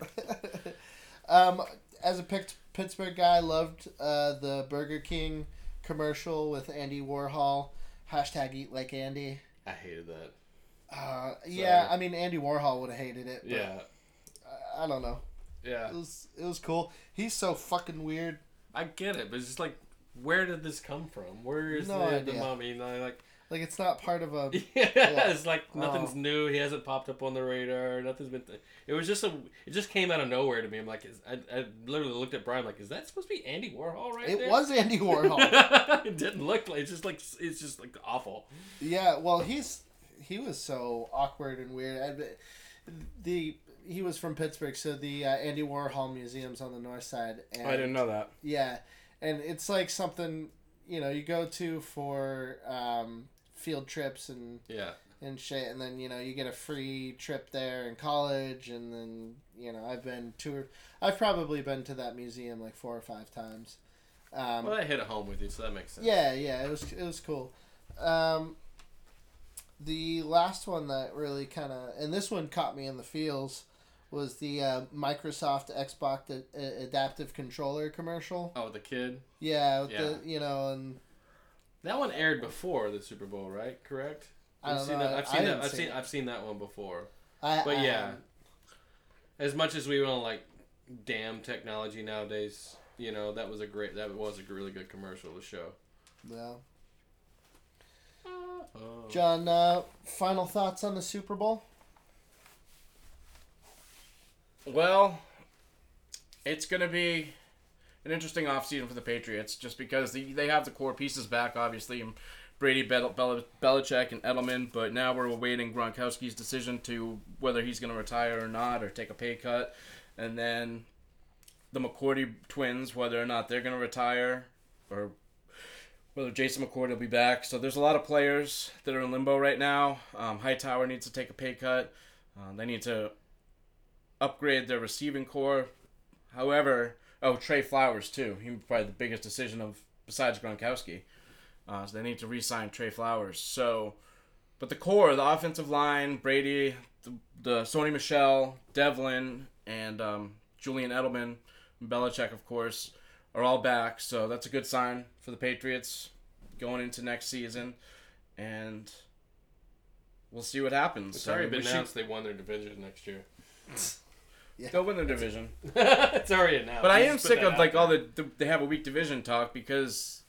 um, as a Pitt- Pittsburgh guy, I loved uh, the Burger King commercial with Andy Warhol. Hashtag eat like Andy. I hated that. Uh, yeah, I mean, Andy Warhol would have hated it. But yeah. I, I don't know. Yeah. It was, it was cool. He's so fucking weird. I get it, but it's just like, where did this come from? Where is no the, the mummy? Like... Like, it's not part of a... Yeah, yeah. It's like nothing's oh. new. He hasn't popped up on the radar. Nothing's been... Th- it was just a... It just came out of nowhere to me. I'm like... Is, I, I literally looked at Brian like, is that supposed to be Andy Warhol right it there? It was Andy Warhol. It didn't look like... It's just like... It's just like awful. Yeah, well, he's... He was so awkward and weird. I, the... He was from Pittsburgh, so the uh, Andy Warhol Museum's on the north side. And, oh, I didn't know that. Yeah. And it's like something, you know, you go to for... Um, field trips and yeah and shit, and then you know you get a free trip there in college, and then you know I've been to I've probably been to that museum like four or five times. Um, well, I hit it home with you, so that makes sense. Yeah, yeah, it was it was cool. Um, the last one that really kind of and this one caught me in the feels was the uh, Microsoft Xbox ad- adaptive controller commercial. Oh, the kid. Yeah, with yeah. The, you know and. That one aired before the Super Bowl, right? Correct? I don't I've seen know. that. I've seen I that. I've seen. It. I've seen that one before. I, but I, yeah, I, as much as we want to like damn technology nowadays, you know that was a great. That was a really good commercial to show. Yeah. Oh. John, uh, final thoughts on the Super Bowl? Well, it's gonna be. An interesting offseason for the Patriots just because they, they have the core pieces back, obviously, and Brady, Bel- Bel- Belichick, and Edelman, but now we're awaiting Gronkowski's decision to whether he's going to retire or not or take a pay cut. And then the McCourty twins, whether or not they're going to retire or Brother Jason McCord will be back. So there's a lot of players that are in limbo right now. Um, Hightower needs to take a pay cut. Uh, they need to upgrade their receiving core. However, oh, Trey Flowers too. He was probably the biggest decision of besides Gronkowski. Uh, so they need to re-sign Trey Flowers. So, but the core, the offensive line, Brady, the, the Sony Michel, Devlin, and um, Julian Edelman, Belichick, of course, are all back. So that's a good sign for the Patriots going into next season. And we'll see what happens. It's already so, been announced should... they won their division next year. Yeah. They'll win their division. It's already announced. But I am sick of like there. all the, the they have a weak division talk because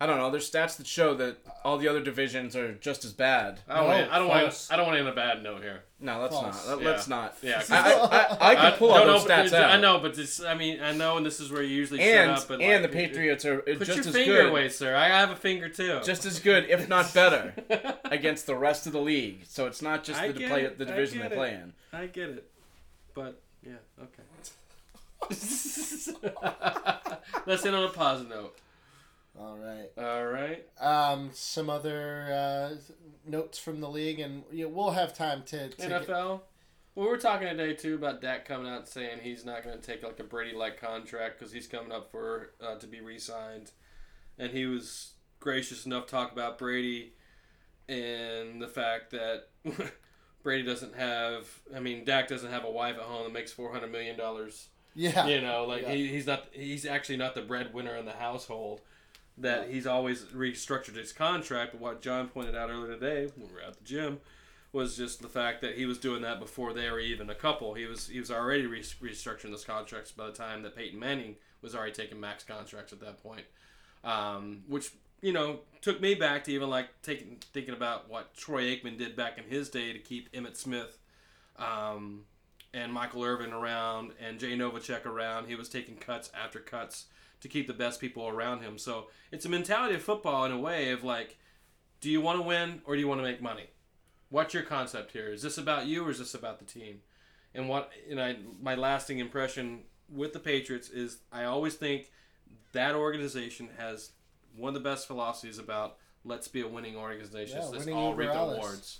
I don't know. There's stats that show that all the other divisions are just as bad. I don't. No, want, I don't want. I don't want to end a bad note here. No, let's false. not. Let, yeah. Let's not. Yeah, I, I, I, I can pull I, all those know, stats out. I know, but this. I mean, I know, and this is where you usually and, shut up. But and like, the Patriots are put just your as finger good. away, sir. I have a finger too. Just as good, if not better, against the rest of the league. So it's not just the, play, it, the division they play in. I get it, but yeah, okay. Let's end on a positive note. All right. All right. Um, some other uh, notes from the league, and you know, we'll have time to, to N F L. Get... Well, we were talking today too about Dak coming out saying he's not going to take like a Brady-like contract because he's coming up for uh, to be re-signed, and he was gracious enough to talk about Brady and the fact that Brady doesn't have. I mean, Dak doesn't have a wife at home that makes four hundred million dollars. Yeah. You know, like yeah. he, he's not. He's actually not the breadwinner in the household. That he's always restructured his contract. But what John pointed out earlier today when we were at the gym was just the fact that he was doing that before they were even a couple. He was he was already re- restructuring those contracts by the time that Peyton Manning was already taking max contracts at that point. Um, which, you know, took me back to even like taking thinking about what Troy Aikman did back in his day to keep Emmitt Smith um, and Michael Irvin around and Jay Novacek around. He was taking cuts after cuts to keep the best people around him. So it's a mentality of football in a way of like, do you want to win or do you want to make money? What's your concept here? Is this about you or is this about the team? And what and I, my lasting impression with the Patriots is I always think that organization has one of the best philosophies about let's be a winning organization. Yeah, let's all reap awards.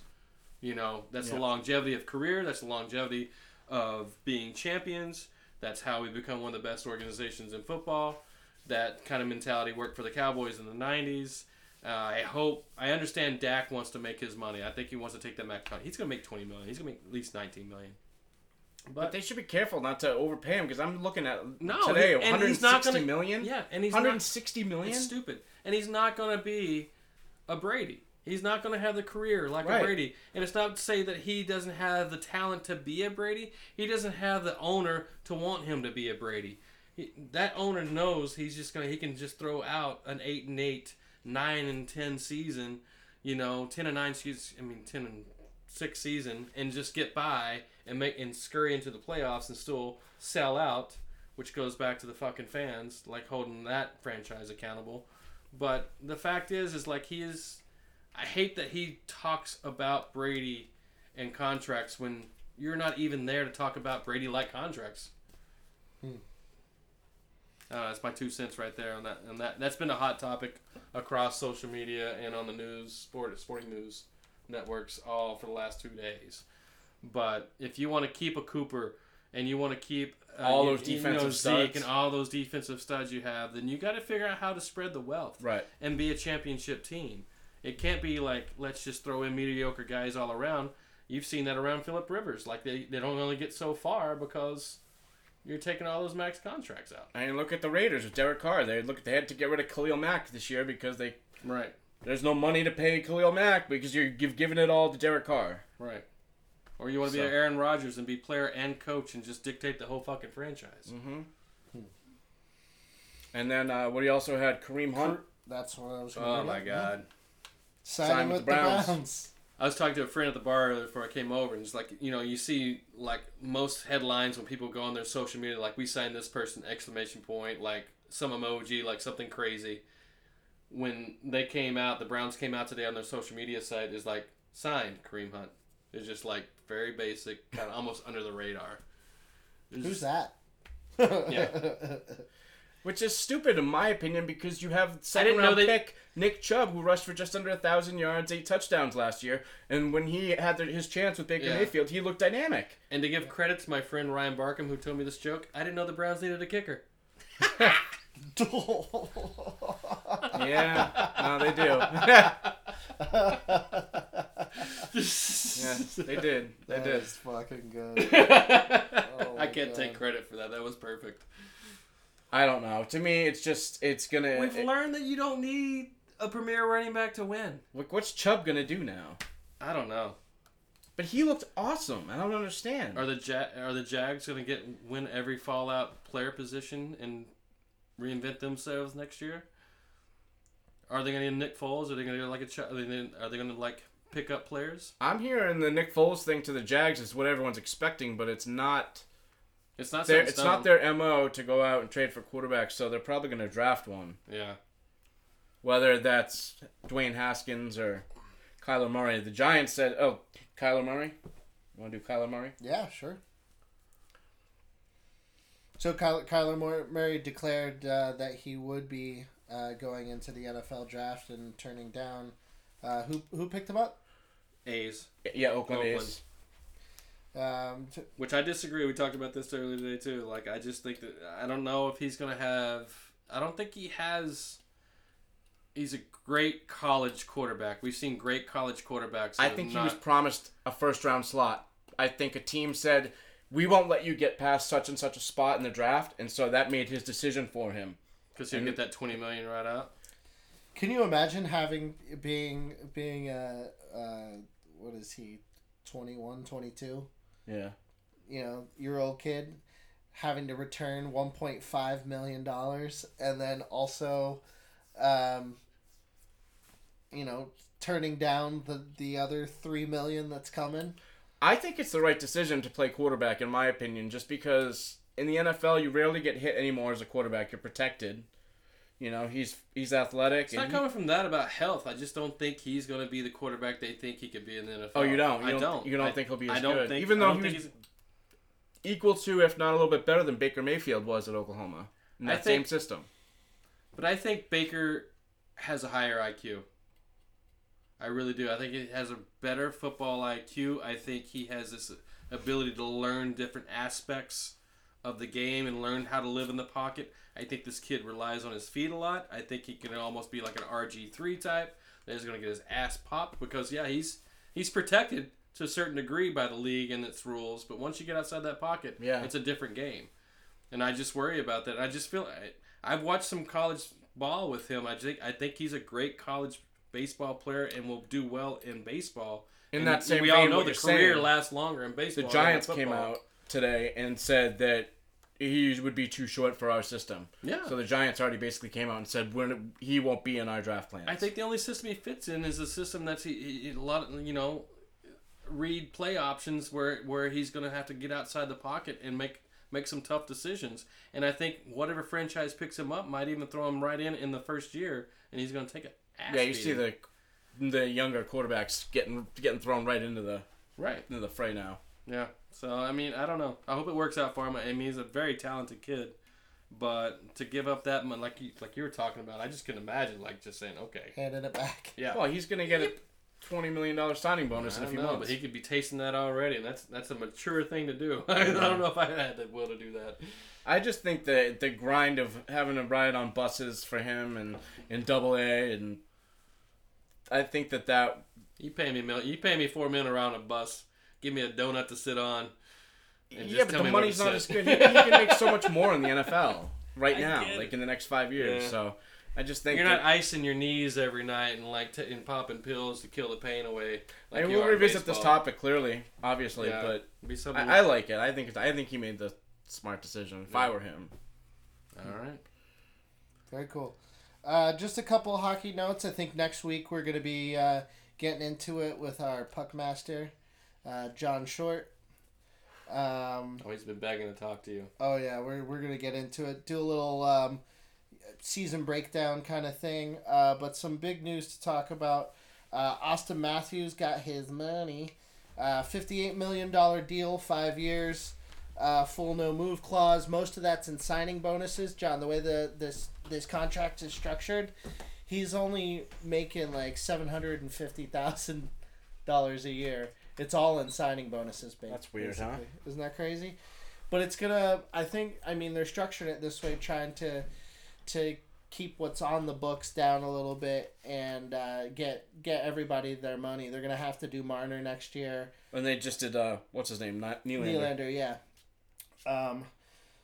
You know, that's yeah. the longevity of career. That's the longevity of being champions. That's how we become one of the best organizations in football. That kind of mentality worked for the Cowboys in the nineties. Uh, I hope, I understand Dak wants to make his money. I think he wants to take that max contract. He's going to make twenty million dollars. He's going to make at least nineteen million dollars. But, but they should be careful not to overpay him because I'm looking at no, today he, and he's not gonna, million. Yeah, and he's one hundred sixty not, million. It's stupid, and he's not going to be a Brady. He's not going to have the career like right. a Brady. And it's not to say that he doesn't have the talent to be a Brady. He doesn't have the owner to want him to be a Brady. He, that owner knows he's just going to, he can just throw out an eight and eight, nine and ten season, you know, ten and nine, excuse, I mean, ten and six season, and just get by and make and scurry into the playoffs and still sell out, which goes back to the fucking fans, like holding that franchise accountable. But the fact is, is like he is. I hate that he talks about Brady and contracts when you're not even there to talk about Brady-like contracts. Hmm. Uh, that's my two cents right there on that. And that that's been a hot topic across social media and on the news, sport, sporting news networks, all for the last two days. But if you want to keep a Cooper and you want to keep uh, all those you, defensive you know, studs and all those defensive studs you have, then you got to figure out how to spread the wealth right. and be a championship team. It can't be like, let's just throw in mediocre guys all around. You've seen that around Phillip Rivers. Like, they, they don't only get so far because you're taking all those max contracts out. I mean, look at the Raiders with Derek Carr. They look they had to get rid of Khalil Mack this year because they right there's no money to pay Khalil Mack because you're, you've given it all to Derek Carr. Right. Or you want to so. be Aaron Rodgers and be player and coach and just dictate the whole fucking franchise. Mm-hmm. Hmm. And then uh, what he also had, Kareem Hunt. That's what I was going to Oh, my God. Yeah. Signing Sign with, with the Browns. Browns. I was talking to a friend at the bar before I came over, and it's like, you know, you see, like, most headlines when people go on their social media, like, we signed this person, exclamation point, like, some emoji, like, something crazy. When they came out, the Browns came out today on their social media site, is like, signed Kareem Hunt. It's just, like, very basic, kind of almost under the radar. Who's just, that? Yeah. Which is stupid in my opinion because you have second round they... pick Nick Chubb who rushed for just under one thousand yards, eight touchdowns last year. And when he had the, his chance with Baker yeah. Mayfield, he looked dynamic. And to give credit to my friend Ryan Barkham who told me this joke, I didn't know the Browns needed a kicker. yeah, no, they do. yeah, they did. They that did. Is fucking good. Oh I can't God. take credit for that. That was perfect. I don't know. To me, it's just it's gonna. We've it, learned that you don't need a premier running back to win. Like, what's Chubb gonna do now? I don't know. But he looked awesome. I don't understand. Are the ja- are the Jags gonna get win every fallout player position and reinvent themselves next year? Are they gonna get Nick Foles? Are they gonna get like a Chubb? Are they gonna, are they gonna like pick up players? I'm hearing the Nick Foles thing to the Jags is what everyone's expecting, but it's not. It's not their, it's not their M O to go out and trade for quarterbacks, so they're probably going to draft one. Yeah. Whether that's Dwayne Haskins or Kyler Murray. The Giants said, oh, Kyler Murray? You want to do Kyler Murray? Yeah, sure. So Kyler, Kyler Murray declared uh, that he would be uh, going into the N F L draft and turning down. Uh, who who picked him up? A's. Yeah, Oakland, Oakland. A's. Um, t- Which I disagree. We talked about this earlier today too. Like I just think that I don't know if he's gonna have. I don't think he has. He's a great college quarterback. We've seen great college quarterbacks. I think not... he was promised a first round slot. I think a team said, "We won't let you get past such and such a spot in the draft," and so that made his decision for him. Because he'll and... get that twenty million right out. Can you imagine having being being a uh, uh, what is he, twenty-one, twenty-two Yeah. You know, your old kid having to return one point five million dollars and then also, um, you know, turning down the, the other three million dollars that's coming. I think it's the right decision to play quarterback, in my opinion, just because in the N F L, you rarely get hit anymore as a quarterback. You're protected. You know, he's he's athletic. It's and not coming he, from that about health. I just don't think he's going to be the quarterback they think he could be in the N F L. Oh, you don't? You I don't. don't. You don't I, think he'll be as I don't good? Think, Even though he's equal to, if not a little bit better than Baker Mayfield was at Oklahoma in that think, same system. But I think Baker has a higher I Q. I really do. I think he has a better football I Q. I think he has this ability to learn different aspects of the game and learn how to live in the pocket. I think this kid relies on his feet a lot. I think he can almost be like an R G three type that is going to get his ass popped because, yeah, he's he's protected to a certain degree by the league and its rules. But once you get outside that pocket, yeah. it's a different game. And I just worry about that. I just feel I, I've watched some college ball with him. I think, I think he's a great college baseball player and will do well in baseball. In and that same we all know the career saying, lasts longer in baseball. The Giants came out today and said that he would be too short for our system. Yeah. So the Giants already basically came out and said we're, he won't be in our draft plans. I think the only system he fits in is a system that's he, he, a lot of, you know, read play options where, where he's going to have to get outside the pocket and make make some tough decisions. And I think whatever franchise picks him up might even throw him right in in the first year, and he's going to take an ass Yeah, you beating. see the the younger quarterbacks getting getting thrown right into the right into the fray now. Yeah. So, I mean, I don't know. I hope it works out for him. I mean, he's a very talented kid. But to give up that money, like you, like you were talking about, I just couldn't imagine, like, just saying, okay. Handing it back. Yeah. Well, he's going to get a twenty million dollars signing bonus in a few know, months. But he could be tasting that already, and that's that's a mature thing to do. I don't know if I had the will to do that. I just think that the grind of having to ride on buses for him and in double A, and I think that that... You pay me mil- you pay me four million around a bus. Give me a donut to sit on. And yeah, just but tell the me money's not as good. He, he can make so much more in the N F L right now, like in the next five years. Yeah. So I just think you're not icing your knees every night and like t- and popping pills to kill the pain away. Like and we'll revisit this topic clearly, obviously, yeah, but be something I, I like it. I think it's, I think he made the smart decision. If yeah. I were him, all right, very cool. Uh, just a couple hockey notes. I think next week we're going to be uh, getting into it with our puck master. Uh, John Short. Um, oh, he's been begging to talk to you. Oh yeah, we're we're gonna get into it. Do a little um, season breakdown kind of thing. Uh, but some big news to talk about. Uh, Austin Matthews got his money, uh, fifty-eight million dollar deal, five years. uh, full no move clause. Most of that's in signing bonuses. John, the way the this this contract is structured, he's only making like seven hundred and fifty thousand dollars a year. It's all in signing bonuses, basically. That's weird, huh? Isn't that crazy? But it's gonna. I think. I mean, they're structuring it this way, trying to to keep what's on the books down a little bit and uh, get get everybody their money. They're gonna have to do Marner next year. And they just did. Uh, what's his name? Not Nylander. Nylander, yeah. Um,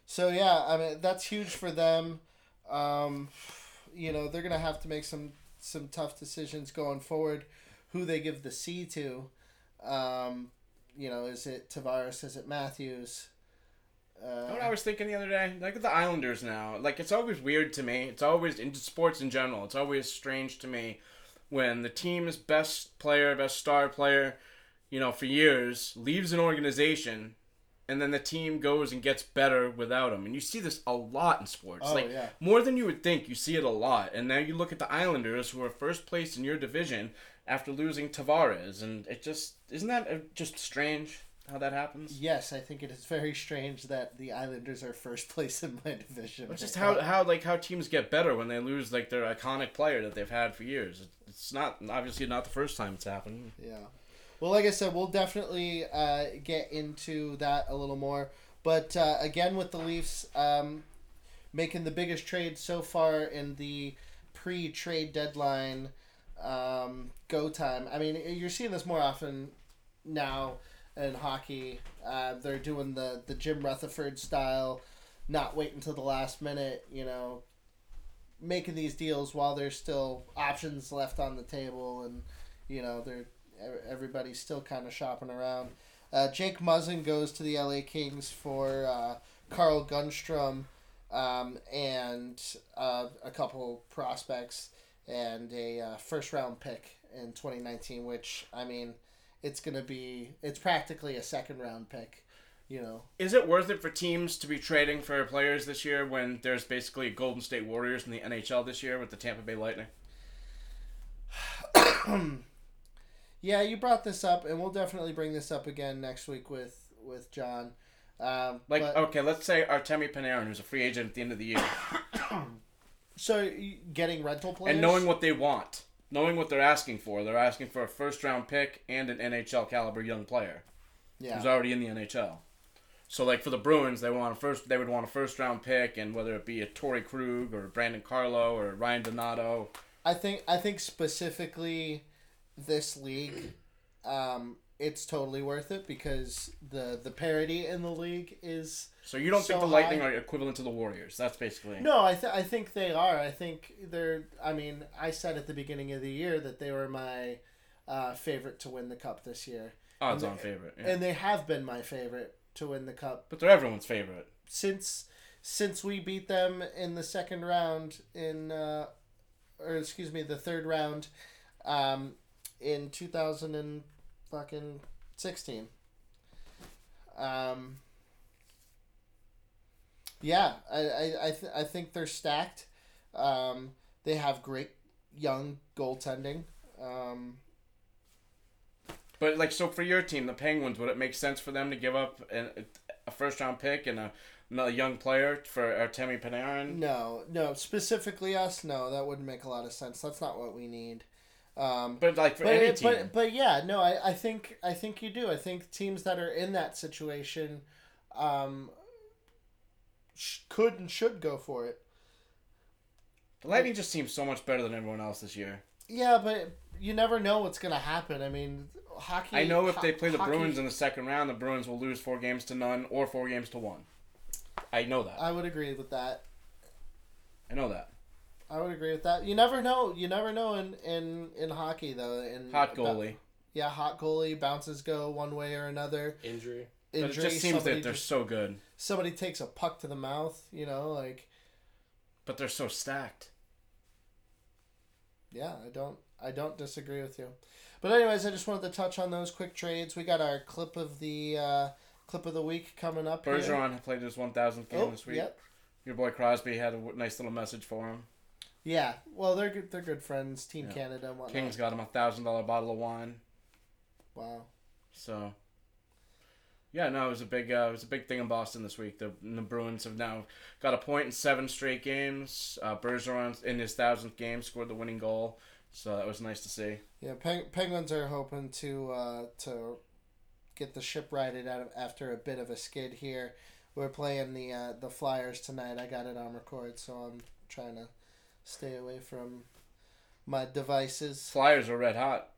so yeah, I mean that's huge for them. Um, you know they're gonna have to make some some tough decisions going forward. Who they give the C to. Um, you know, is it Tavares? Is it Matthews? Uh, you know what I was thinking the other day? Like the Islanders now. Like, it's always weird to me. It's always, in sports in general, it's always strange to me when the team's best player, best star player, you know, for years, leaves an organization, and then the team goes and gets better without him. And you see this a lot in sports. Oh, like, yeah. More than you would think, you see it a lot. And now you look at the Islanders, who are first place in your division after losing Tavares. And it just, isn't that just strange? How that happens? Yes, I think it is very strange that the Islanders are first place in my division. It's just how, how like how teams get better when they lose like their iconic player that they've had for years. It's not obviously not the first time it's happened. Yeah, well, like I said, we'll definitely uh, get into that a little more. But uh, again, with the Leafs um, making the biggest trade so far in the pre-trade deadline um, go time. I mean, you're seeing this more often now. And hockey, uh, they're doing the, the Jim Rutherford style, not waiting until the last minute, you know, making these deals while there's still options left on the table, and, you know, they're everybody's still kind of shopping around. Uh, Jake Muzzin goes to the L A Kings for uh, Carl Gunstrom um, and uh, a couple prospects and a uh, first-round pick in twenty nineteen, which, I mean... It's going to be, it's practically a second round pick, you know. Is it worth it for teams to be trading for players this year when there's basically Golden State Warriors in the N H L this year with the Tampa Bay Lightning? Yeah, you brought this up, and we'll definitely bring this up again next week with, with John. Um, like, but, okay, let's say Artemi Panarin, who's a free agent at the end of the year. So, getting rental players? And knowing what they want. Knowing what they're asking for, they're asking for a first-round pick and an N H L-caliber young player, yeah, who's already in the N H L. So, like for the Bruins, they want a first. They would want a first-round pick, and whether it be a Torrey Krug or Brandon Carlo or Ryan Donato. I think. I think specifically, this league, um, it's totally worth it because the the parity in the league is. So you don't so think the Lightning I, are equivalent to the Warriors? That's basically... No, I th- I think they are. I think they're... I mean, I said at the beginning of the year that they were my uh, favorite to win the Cup this year. Odds on favorite, yeah. And they have been my favorite to win the Cup. But they're everyone's favorite. Since since we beat them in the second round in... Uh, or, excuse me, the third round um, in two thousand sixteen. Um... Yeah, I I I, th- I think they're stacked. Um, they have great young goaltending. Um, but like, so for your team, the Penguins, would it make sense for them to give up an, a first round pick and a another young player for Artemi Panarin? No, no, specifically us, no, that wouldn't make a lot of sense. That's not what we need. Um, but like for but, any team, but, but yeah, no, I, I think I think you do. I think teams that are in that situation. Um, could and should go for it. The Lightning like, just seems so much better than everyone else this year. Yeah, but you never know what's going to happen. I mean, hockey... I know if ho- they play the hockey, Bruins in the second round, the Bruins will lose four games to none or four games to one. I know that. I would agree with that. I know that. I would agree with that. You never know. You never know in, in, in hockey, though. In, hot goalie. About, yeah, hot goalie. Bounces go one way or another. Injury. Injury, but it just seems that they're just, so good. Somebody takes a puck to the mouth, you know, like. But they're so stacked. Yeah, I don't, I don't disagree with you, but anyways, I just wanted to touch on those quick trades. We got our clip of the uh, clip of the week coming up. Bergeron here. Played his one thousandth game oh, this week. Yep. Your boy Crosby had a nice little message for him. Yeah, well, they're good, they're good friends, Team yeah. Canada and whatnot. King's got him a thousand dollar bottle of wine. Wow. So. Yeah, no, it was a big, uh, it was a big thing in Boston this week. The, the Bruins have now got a point in seven straight games. Uh, Bergeron in his thousandth game scored the winning goal, so that was nice to see. Yeah, Peng- Penguins are hoping to uh, to get the ship righted out of after a bit of a skid here. We're playing the uh, the Flyers tonight. I got it on record, so I'm trying to stay away from my devices. Flyers are red hot.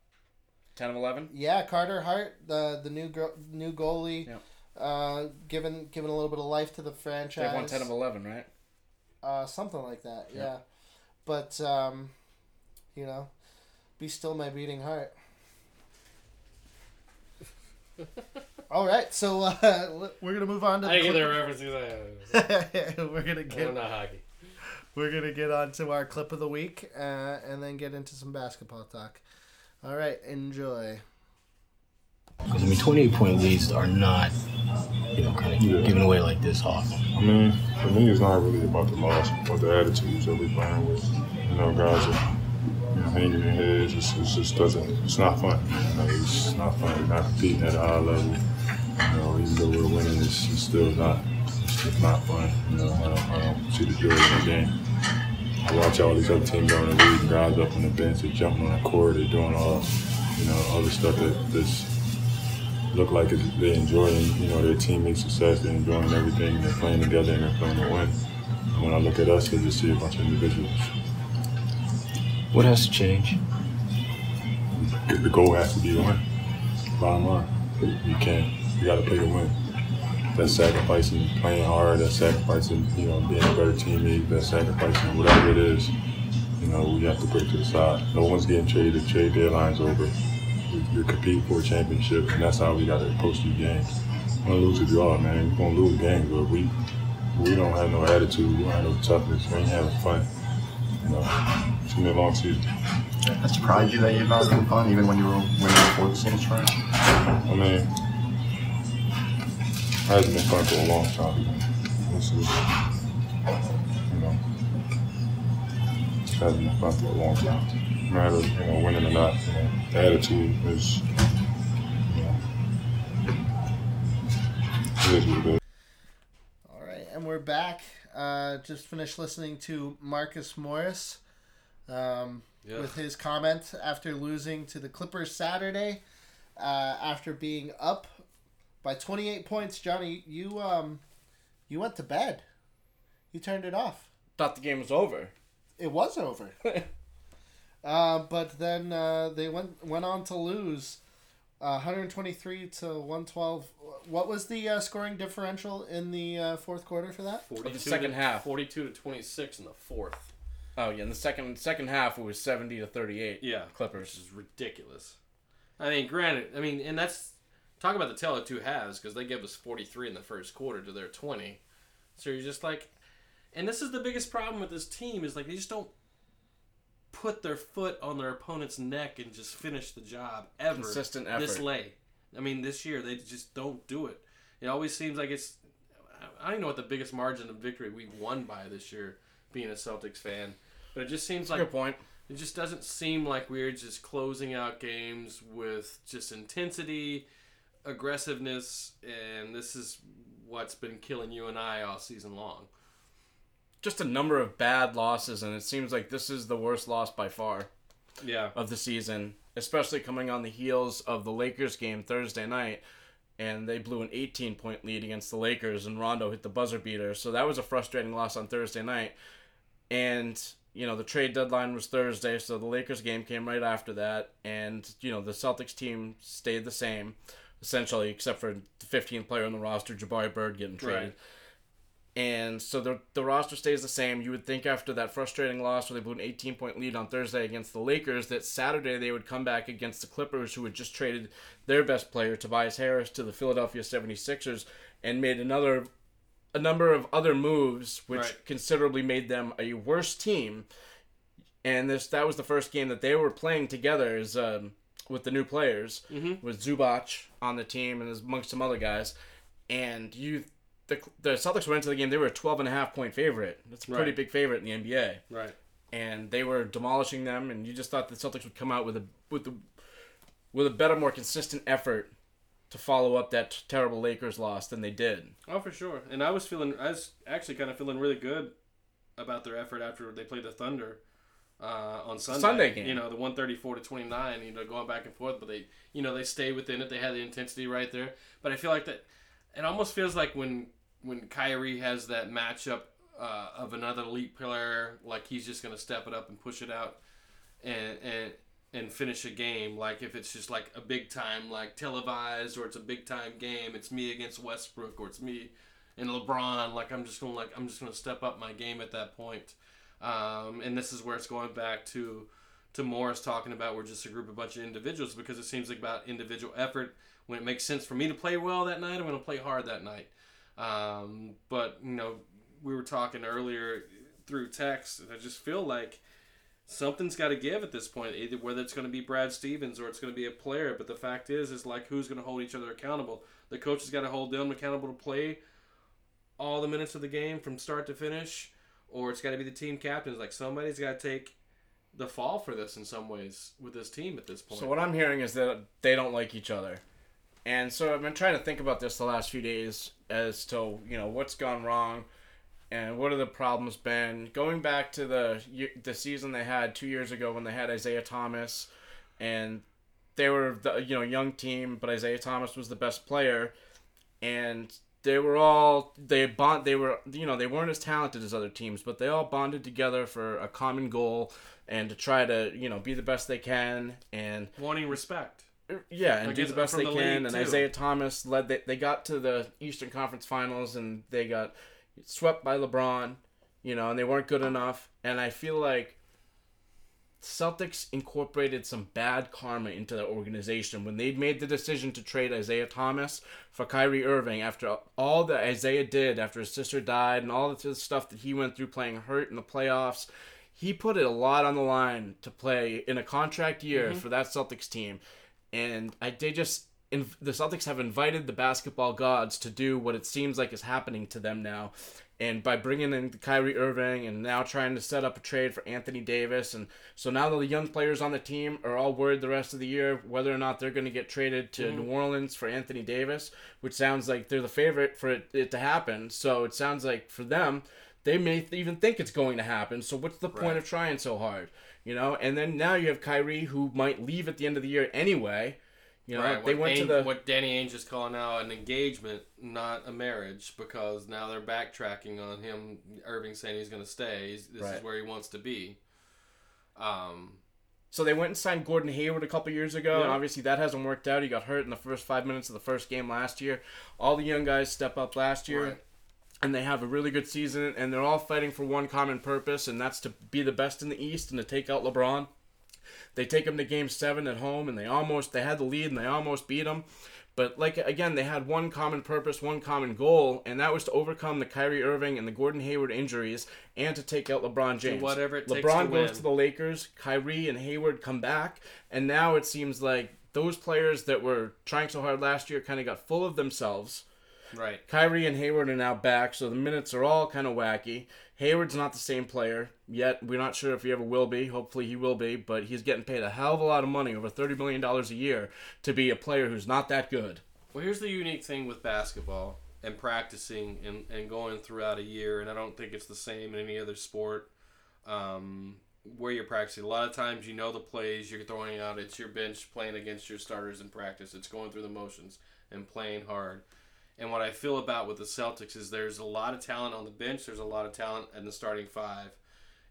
ten of eleven Yeah, Carter Hart, the the new gro- new goalie, yep. uh, giving giving a little bit of life to the franchise. They won ten of eleven right? Uh, something like that, yep. yeah. But um, you know, be still my beating heart. All right, so uh, we're gonna move on to. I the get their references. We're gonna get. I don't know hockey. We're gonna get on to our clip of the week, uh, and then get into some basketball talk. All right, enjoy. I mean, twenty-eight point leads are not, you know, kind of yeah. given away like this often. I mean, for me, it's not really about the loss, but the attitudes that we're playing with. You know, guys are you know, hanging their heads. It's, it's just doesn't. It's not fun. You know, it's not fun. We're not competing at our level. You know, even though we're winning, it's, it's still not. It's just not fun. You know, I don't, I don't see the joy in the game. I watch all these other teams on the league, guys up on the bench, they're jumping on the court, they're doing all, you know, all the stuff that this look like they're enjoying, you know, their teammates' success, they're enjoying everything, they're playing together and they're playing to win. And when I look at us, I just see a bunch of individuals. What has to change? The goal has to be to win. Bottom line, you can't, you got to play to win. That's sacrificing playing hard, that's sacrificing, you know, being a better teammate, that's sacrificing whatever it is. You know, we have to put it to the side. No one's getting traded, the trade deadline's over. You're competing for a championship, and that's how we got to approach these games. We're going to lose a draw, man. We're going to lose games, but we we don't have no attitude, we don't have no toughness, we ain't having fun. You know, it's been a long season. That surprised you that you're not having fun, even when you were winning before the season round? I mean, I hasn't been fun for a long time. This is, you know, it hasn't been fun for a long time. No matter, you know, winning or not, you know, the attitude is, you know, it is what it is. All right, and we're back. Uh, just finished listening to Marcus Morris um, yeah. with his comment after losing to the Clippers Saturday uh, after being up by twenty-eight points Johnny, you um, you went to bed. You turned it off. Thought the game was over. It was over. uh, but then uh, they went went on to lose, uh, one twenty-three to one twelve What was the uh, scoring differential in the uh, fourth quarter for that? forty-two the second to, half, forty-two to twenty-six in the fourth. Oh yeah, in the second second half it was seventy to thirty-eight Yeah, Clippers, which is ridiculous. I mean, granted, I mean, and that's. Talk about the tale of two halves, because they gave us forty-three in the first quarter to their twenty So you're just like... And this is the biggest problem with this team, is like they just don't put their foot on their opponent's neck and just finish the job ever. Consistent effort. This late. I mean, this year, they just don't do it. It always seems like it's... I don't know what the biggest margin of victory we've won by this year, being a Celtics fan. But it just seems like... Good point. It just doesn't seem like we're just closing out games with just intensity... aggressiveness, and this is what's been killing you and I all season long. Just a number of bad losses, and it seems like this is the worst loss by far yeah. of the season, especially coming on the heels of the Lakers game Thursday night, and they blew an eighteen-point lead against the Lakers, and Rondo hit the buzzer beater, so that was a frustrating loss on Thursday night. And... You know, the trade deadline was Thursday, so the Lakers game came right after that. And, you know, the Celtics team stayed the same, essentially, except for the fifteenth player on the roster, Jabari Bird, getting traded. Right. And so the the roster stays the same. You would think after that frustrating loss where they blew an eighteen-point lead on Thursday against the Lakers that Saturday they would come back against the Clippers, who had just traded their best player, Tobias Harris, to the Philadelphia seventy-sixers and made another... a number of other moves, which right. considerably made them a worse team. And this that was the first game that they were playing together is, um, with the new players, mm-hmm. with Zubac on the team and amongst some other guys. And you, the, the Celtics went into the game, they were a twelve and a half point favorite. That's a pretty right. big favorite in the N B A. Right. And they were demolishing them, and you just thought the Celtics would come out with a with the, with a better, more consistent effort to follow up that t- terrible Lakers loss than they did. Oh, for sure. And I was feeling, I was actually kind of feeling really good about their effort after they played the Thunder uh, on Sunday. Sunday game. You know, the one thirty-four to twenty-nine, you know, going back and forth. But they, you know, they stayed within it. They had the intensity right there. But I feel like that, it almost feels like when when Kyrie has that matchup uh, of another elite player, like he's just going to step it up and push it out and and and finish a game. Like if it's just like a big time, like televised, or it's a big time game, it's me against Westbrook, or it's me and LeBron. Like I'm just going like I'm just going to step up my game at that point. Um, and this is where it's going back to to Morris talking about we're just a group of bunch of individuals, because it seems like about individual effort. When it makes sense for me to play well that night, I'm going to play hard that night. Um, but, you know, we were talking earlier through text, and I just feel like something's got to give at this point, either whether it's going to be Brad Stevens or it's going to be a player. But the fact is, is like who's going to hold each other accountable? The coach has got to hold them accountable to play all the minutes of the game from start to finish, or it's got to be the team captains. Like somebody's got to take the fall for this in some ways with this team at this point. So what I'm hearing is that they don't like each other. And so I've been trying to think about this the last few days as to, you know, what's gone wrong and what are the problems been. Going back to the the season they had two years ago when they had Isaiah Thomas, and they were, the, you know, young team, but Isaiah Thomas was the best player. And they were all, they bond, they were, you know, they weren't as talented as other teams, but they all bonded together for a common goal and to try to, you know, be the best they can. And wanting respect. Yeah, and like do the best they the can. And too. Isaiah Thomas led. They, they got to the Eastern Conference Finals, and they got swept by LeBron. You know, and they weren't good enough. And I feel like Celtics incorporated some bad karma into their organization when they made the decision to trade Isaiah Thomas for Kyrie Irving after all that Isaiah did, after his sister died, and all the stuff that he went through playing hurt in the playoffs. He put a lot on the line to play in a contract year mm-hmm. for that Celtics team. And I, they just inv- the Celtics have invited the basketball gods to do what it seems like is happening to them now. And by bringing in Kyrie Irving and now trying to set up a trade for Anthony Davis. And so now the young players on the team are all worried the rest of the year whether or not they're going to get traded to mm-hmm. New Orleans for Anthony Davis, which sounds like they're the favorite for it, it to happen. So it sounds like for them, they may th- even think it's going to happen. So what's the right. point of trying so hard? You know, and then now you have Kyrie, who might leave at the end of the year anyway. You know, right. they what went Ainge, to the what Danny Ainge is calling now an engagement, not a marriage, because now they're backtracking on him. Irving saying he's going to stay. He's, this right. is where he wants to be. Um, so they went and signed Gordon Hayward a couple years ago, yeah. and obviously that hasn't worked out. He got hurt in the first five minutes of the first game last year. All the young guys step up last year. Right. And they have a really good season, and they're all fighting for one common purpose, and that's to be the best in the East and to take out LeBron. They take him to Game seven at home, and they almost they had the lead, and they almost beat him. But, like again, they had one common purpose, one common goal, and that was to overcome the Kyrie Irving and the Gordon Hayward injuries and to take out LeBron James. Do whatever it LeBron takes to win. LeBron goes to the Lakers, Kyrie and Hayward come back, and now it seems like those players that were trying so hard last year kind of got full of themselves. Right. Kyrie and Hayward are now back, so the minutes are all kind of wacky. Hayward's not the same player yet. We're not sure if he ever will be. Hopefully he will be, but he's getting paid a hell of a lot of money, over thirty million dollars a year, to be a player who's not that good. Well, here's the unique thing with basketball and practicing and, and going throughout a year, and I don't think it's the same in any other sport um, where you're practicing. A lot of times you know the plays you're throwing out. It's your bench playing against your starters in practice. It's going through the motions and playing hard. And what I feel about with the Celtics is there's a lot of talent on the bench. There's a lot of talent in the starting five.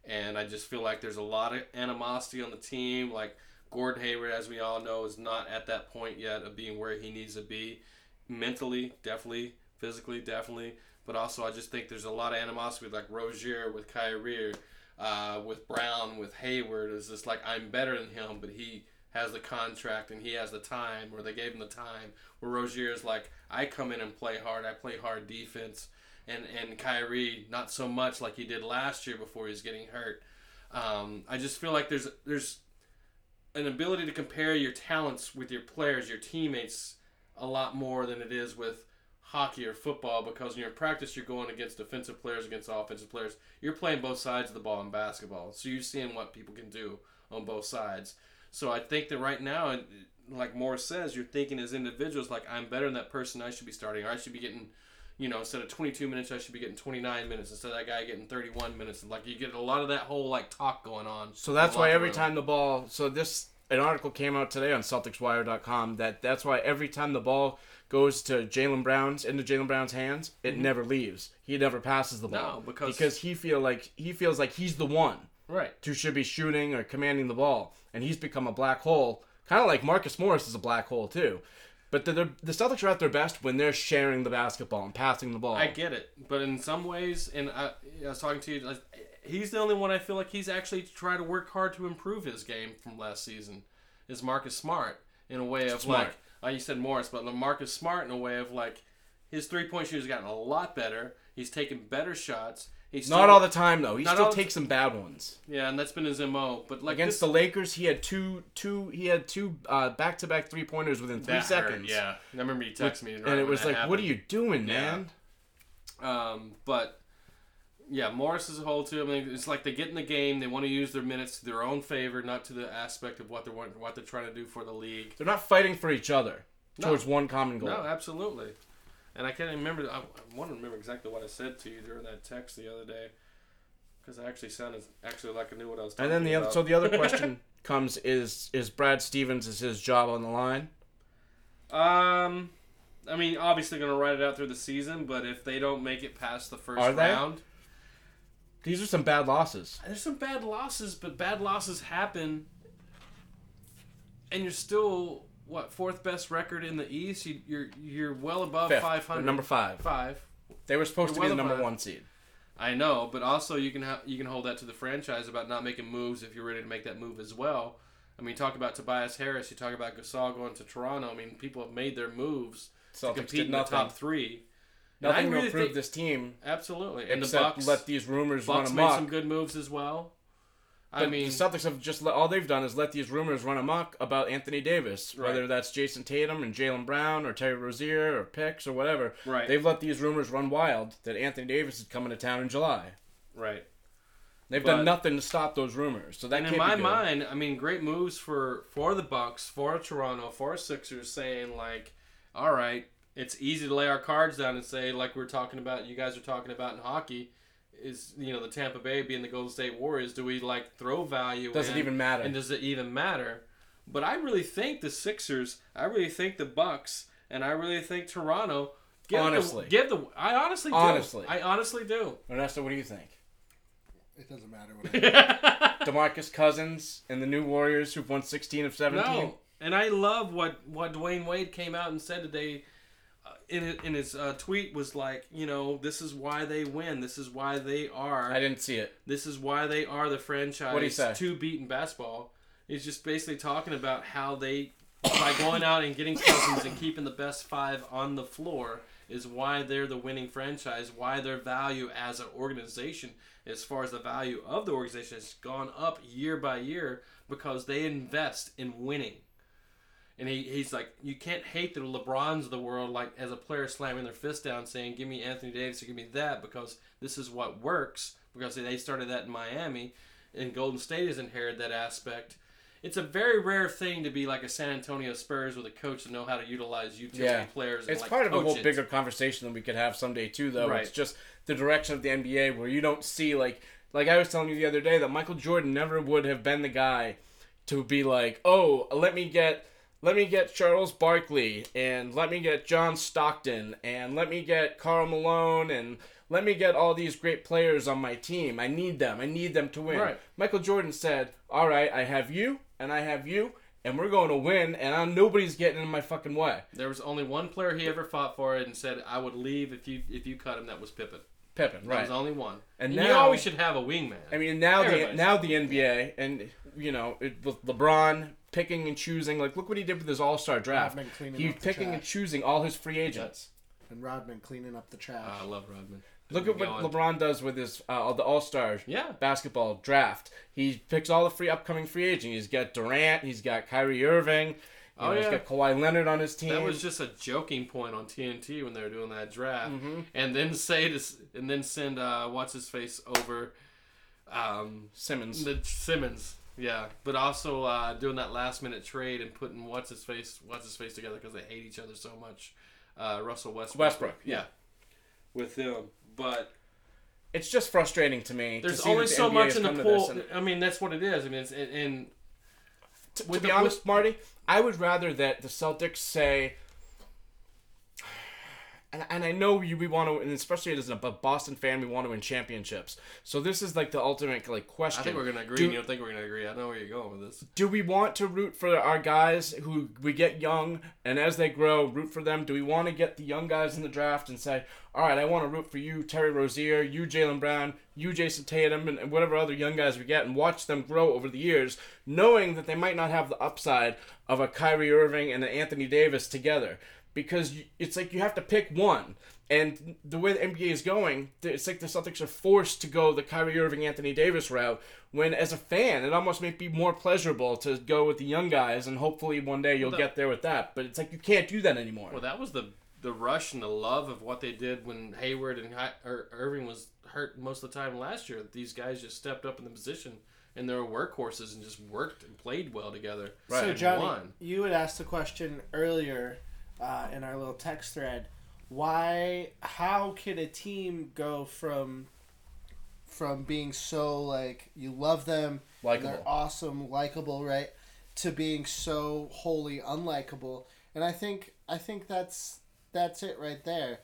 And I just feel like there's a lot of animosity on the team. Like Gordon Hayward, as we all know, is not at that point yet of being where he needs to be. Mentally, definitely. Physically, definitely. But also I just think there's a lot of animosity like Rozier, with Kyrie, uh, with Brown, with Hayward. It's just like I'm better than him, but he has the contract and he has the time, or they gave him the time, where Rozier is like, I come in and play hard, I play hard defense, and, and Kyrie, not so much like he did last year before he was getting hurt. Um, I just feel like there's there's an ability to compare your talents with your players, your teammates, a lot more than it is with hockey or football, because in your practice you're going against defensive players, against offensive players. You're playing both sides of the ball in basketball, so you're seeing what people can do on both sides. So I think that right now, and like Morris says, you're thinking as individuals, like, I'm better than that person, I should be starting, or I should be getting, you know, instead of twenty-two minutes, I should be getting twenty-nine minutes. Instead of that guy getting thirty-one minutes. And, like, you get a lot of that whole, like, talk going on. So that's why every time the ball – so this – an article came out today on Celtics Wire dot com that that's why every time the ball goes to Jaylen Brown's, into Jaylen Brown's hands, it mm-hmm. never leaves. He never passes the ball. No, because, because he, feel like, he feels like he's the one right. who should be shooting or commanding the ball. And he's become a black hole, kind of like Marcus Morris is a black hole too. But the, the Celtics are at their best when they're sharing the basketball and passing the ball. I get it. But in some ways, and I, I was talking to you, like, he's the only one I feel like he's actually tried to work hard to improve his game from last season, is Marcus Smart in a way of Smart. like, uh, you said Morris, but Marcus Smart in a way of like, his three-point shooting has gotten a lot better. He's taken better shots. He's not still, all the time, though. He still takes some bad ones. Yeah, and that's been his M O. But like against this, the Lakers, he had two, two, he had two uh, back-to-back three-pointers within three seconds. Hurt, yeah, I remember you texted me, right and it was like, happened. "What are you doing, yeah. man?" Um, but yeah, Morris is a whole too. I mean, it's like they get in the game, they want to use their minutes to their own favor, not to the aspect of what they're what they're trying to do for the league. They're not fighting for each other no. towards one common goal. No, absolutely. And I can't remember, I want to remember exactly what I said to you during that text the other day, because I actually sounded actually like I knew what I was talking about. And then the about. other, so the other question comes is, is Brad Stevens, is his job on the line? Um, I mean, obviously going to ride it out through the season, but if they don't make it past the first are round. They? These are some bad losses. There's some bad losses, but bad losses happen, and you're still... What, fourth best record in the East? You, you're you're well above Fifth, five hundred. Number five. Five. They were supposed you're to be well the number above. one seed. I know, but also you can ha- you can hold that to the franchise about not making moves if you're ready to make that move as well. I mean, talk about Tobias Harris. You talk about Gasol going to Toronto. I mean, people have made their moves Celtics to compete in the top three. Nothing will really prove this team. Absolutely. And the Bucks let these rumors Bucks run amok. Bucks made some good moves as well. But I mean, the Celtics have just let, all they've done is let these rumors run amok about Anthony Davis, right. whether that's Jason Tatum and Jaylen Brown or Terry Rozier or Picks or whatever. Right. They've let these rumors run wild that Anthony Davis is coming to town in July. Right. They've but, done nothing to stop those rumors. So that and can't in my be good. mind, I mean, great moves for for the Bucks, for Toronto, for Sixers, saying like, all right, it's easy to lay our cards down and say, like we were talking about, you guys are talking about in hockey. Is, you know, the Tampa Bay being the Golden State Warriors, do we, like, throw value does in? Does it even matter? And does it even matter? But I really think the Sixers, I really think the Bucks, and I really think Toronto. Give honestly. The, give the, I honestly, honestly do. I honestly do. Ernesto, what do you think? It doesn't matter what I think. DeMarcus Cousins and the new Warriors who've won sixteen of seventeen. No, and I love what, what Dwayne Wade came out and said today. In in his uh, tweet was like, you know, this is why they win. This is why they are. I didn't see it. This is why they are the franchise to beat in basketball. He's just basically talking about how they, by going out and getting Cousins and keeping the best five on the floor, is why they're the winning franchise, why their value as an organization, as far as the value of the organization, has gone up year by year because they invest in winning. And he, he's like, you can't hate the LeBrons of the world, like as a player slamming their fist down saying, give me Anthony Davis or give me that, because this is what works, because they started that in Miami, and Golden State has inherited that aspect. It's a very rare thing to be like a San Antonio Spurs with a coach to know how to utilize utility yeah. players. And it's like part of a whole it. bigger conversation that we could have someday too, though. Right. It's just the direction of the N B A where you don't see, like, like I was telling you the other day, that Michael Jordan never would have been the guy to be like, oh, let me get... Let me get Charles Barkley, and let me get John Stockton, and let me get Karl Malone, and let me get all these great players on my team. I need them. I need them to win. Right. Michael Jordan said, all right, I have you, and I have you, and we're going to win, and I'm, nobody's getting in my fucking way. There was only one player he ever fought for and said, I would leave if you if you cut him. That was Pippen. Pippen, right. That was only one. And, and now, you always should have a wingman. I mean, now, the, now the N B A, and, you know, it, with LeBron... Picking and choosing, like look what he did with his All Star draft. He's picking and choosing all his free agents. And Rodman cleaning up the trash. Oh, I love Rodman. Look at what LeBron does with his uh, the All Star yeah. basketball draft. He picks all the free upcoming free agents. He's got Durant. He's got Kyrie Irving. You know, oh, yeah. He's got Kawhi Leonard on his team. That was just a joking point on T N T when they were doing that draft, mm-hmm. and then say to, and then send uh, what's his face over um, Simmons. The Simmons. Yeah, but also uh, doing that last minute trade and putting what's his face, what's his face together because they hate each other so much. Uh, Russell Westbrook. Westbrook, yeah. yeah, with them, but it's just frustrating to me. There's to always see so N B A much in the pool. And, I mean, that's what it is. I mean, it's, and, and to, to be the, honest, with, Marty, I would rather that the Celtics say, and and I know you, we want to, and especially as a Boston fan, we want to win championships. So this is like the ultimate like question. I think we're gonna agree. Do, and you don't think we're gonna agree? I know where you're going with this. Do we want to root for our guys who we get young and as they grow, root for them? Do we want to get the young guys in the draft and say, all right, I want to root for you, Terry Rozier, you, Jaylen Brown, you, Jason Tatum, and, and whatever other young guys we get, and watch them grow over the years, knowing that they might not have the upside of a Kyrie Irving and an Anthony Davis together. Because it's like you have to pick one. And the way the N B A is going, it's like the Celtics are forced to go the Kyrie Irving, Anthony Davis route, when as a fan, it almost may be more pleasurable to go with the young guys, and hopefully one day you'll well, that, get there with that. But it's like you can't do that anymore. Well, that was the the rush and the love of what they did when Hayward and Hi- or Irving was hurt most of the time last year. These guys just stepped up in the position, and they were workhorses and just worked and played well together. Right. So, Johnny, won. You had asked the question earlier Uh, in our little text thread, why, how can a team go from from being so, like, you love them, likeable. They're awesome, likable, right, to being so wholly unlikable? And I think I think that's that's it right there.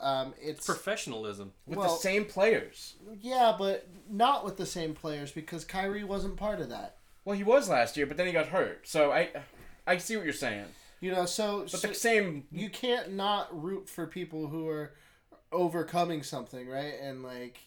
Um, it's professionalism with well, the same players. Yeah, but not with the same players because Kyrie wasn't part of that. Well, he was last year, but then he got hurt. So I I see what you're saying. You know, so, but so the same, you can't not root for people who are overcoming something, right? And like,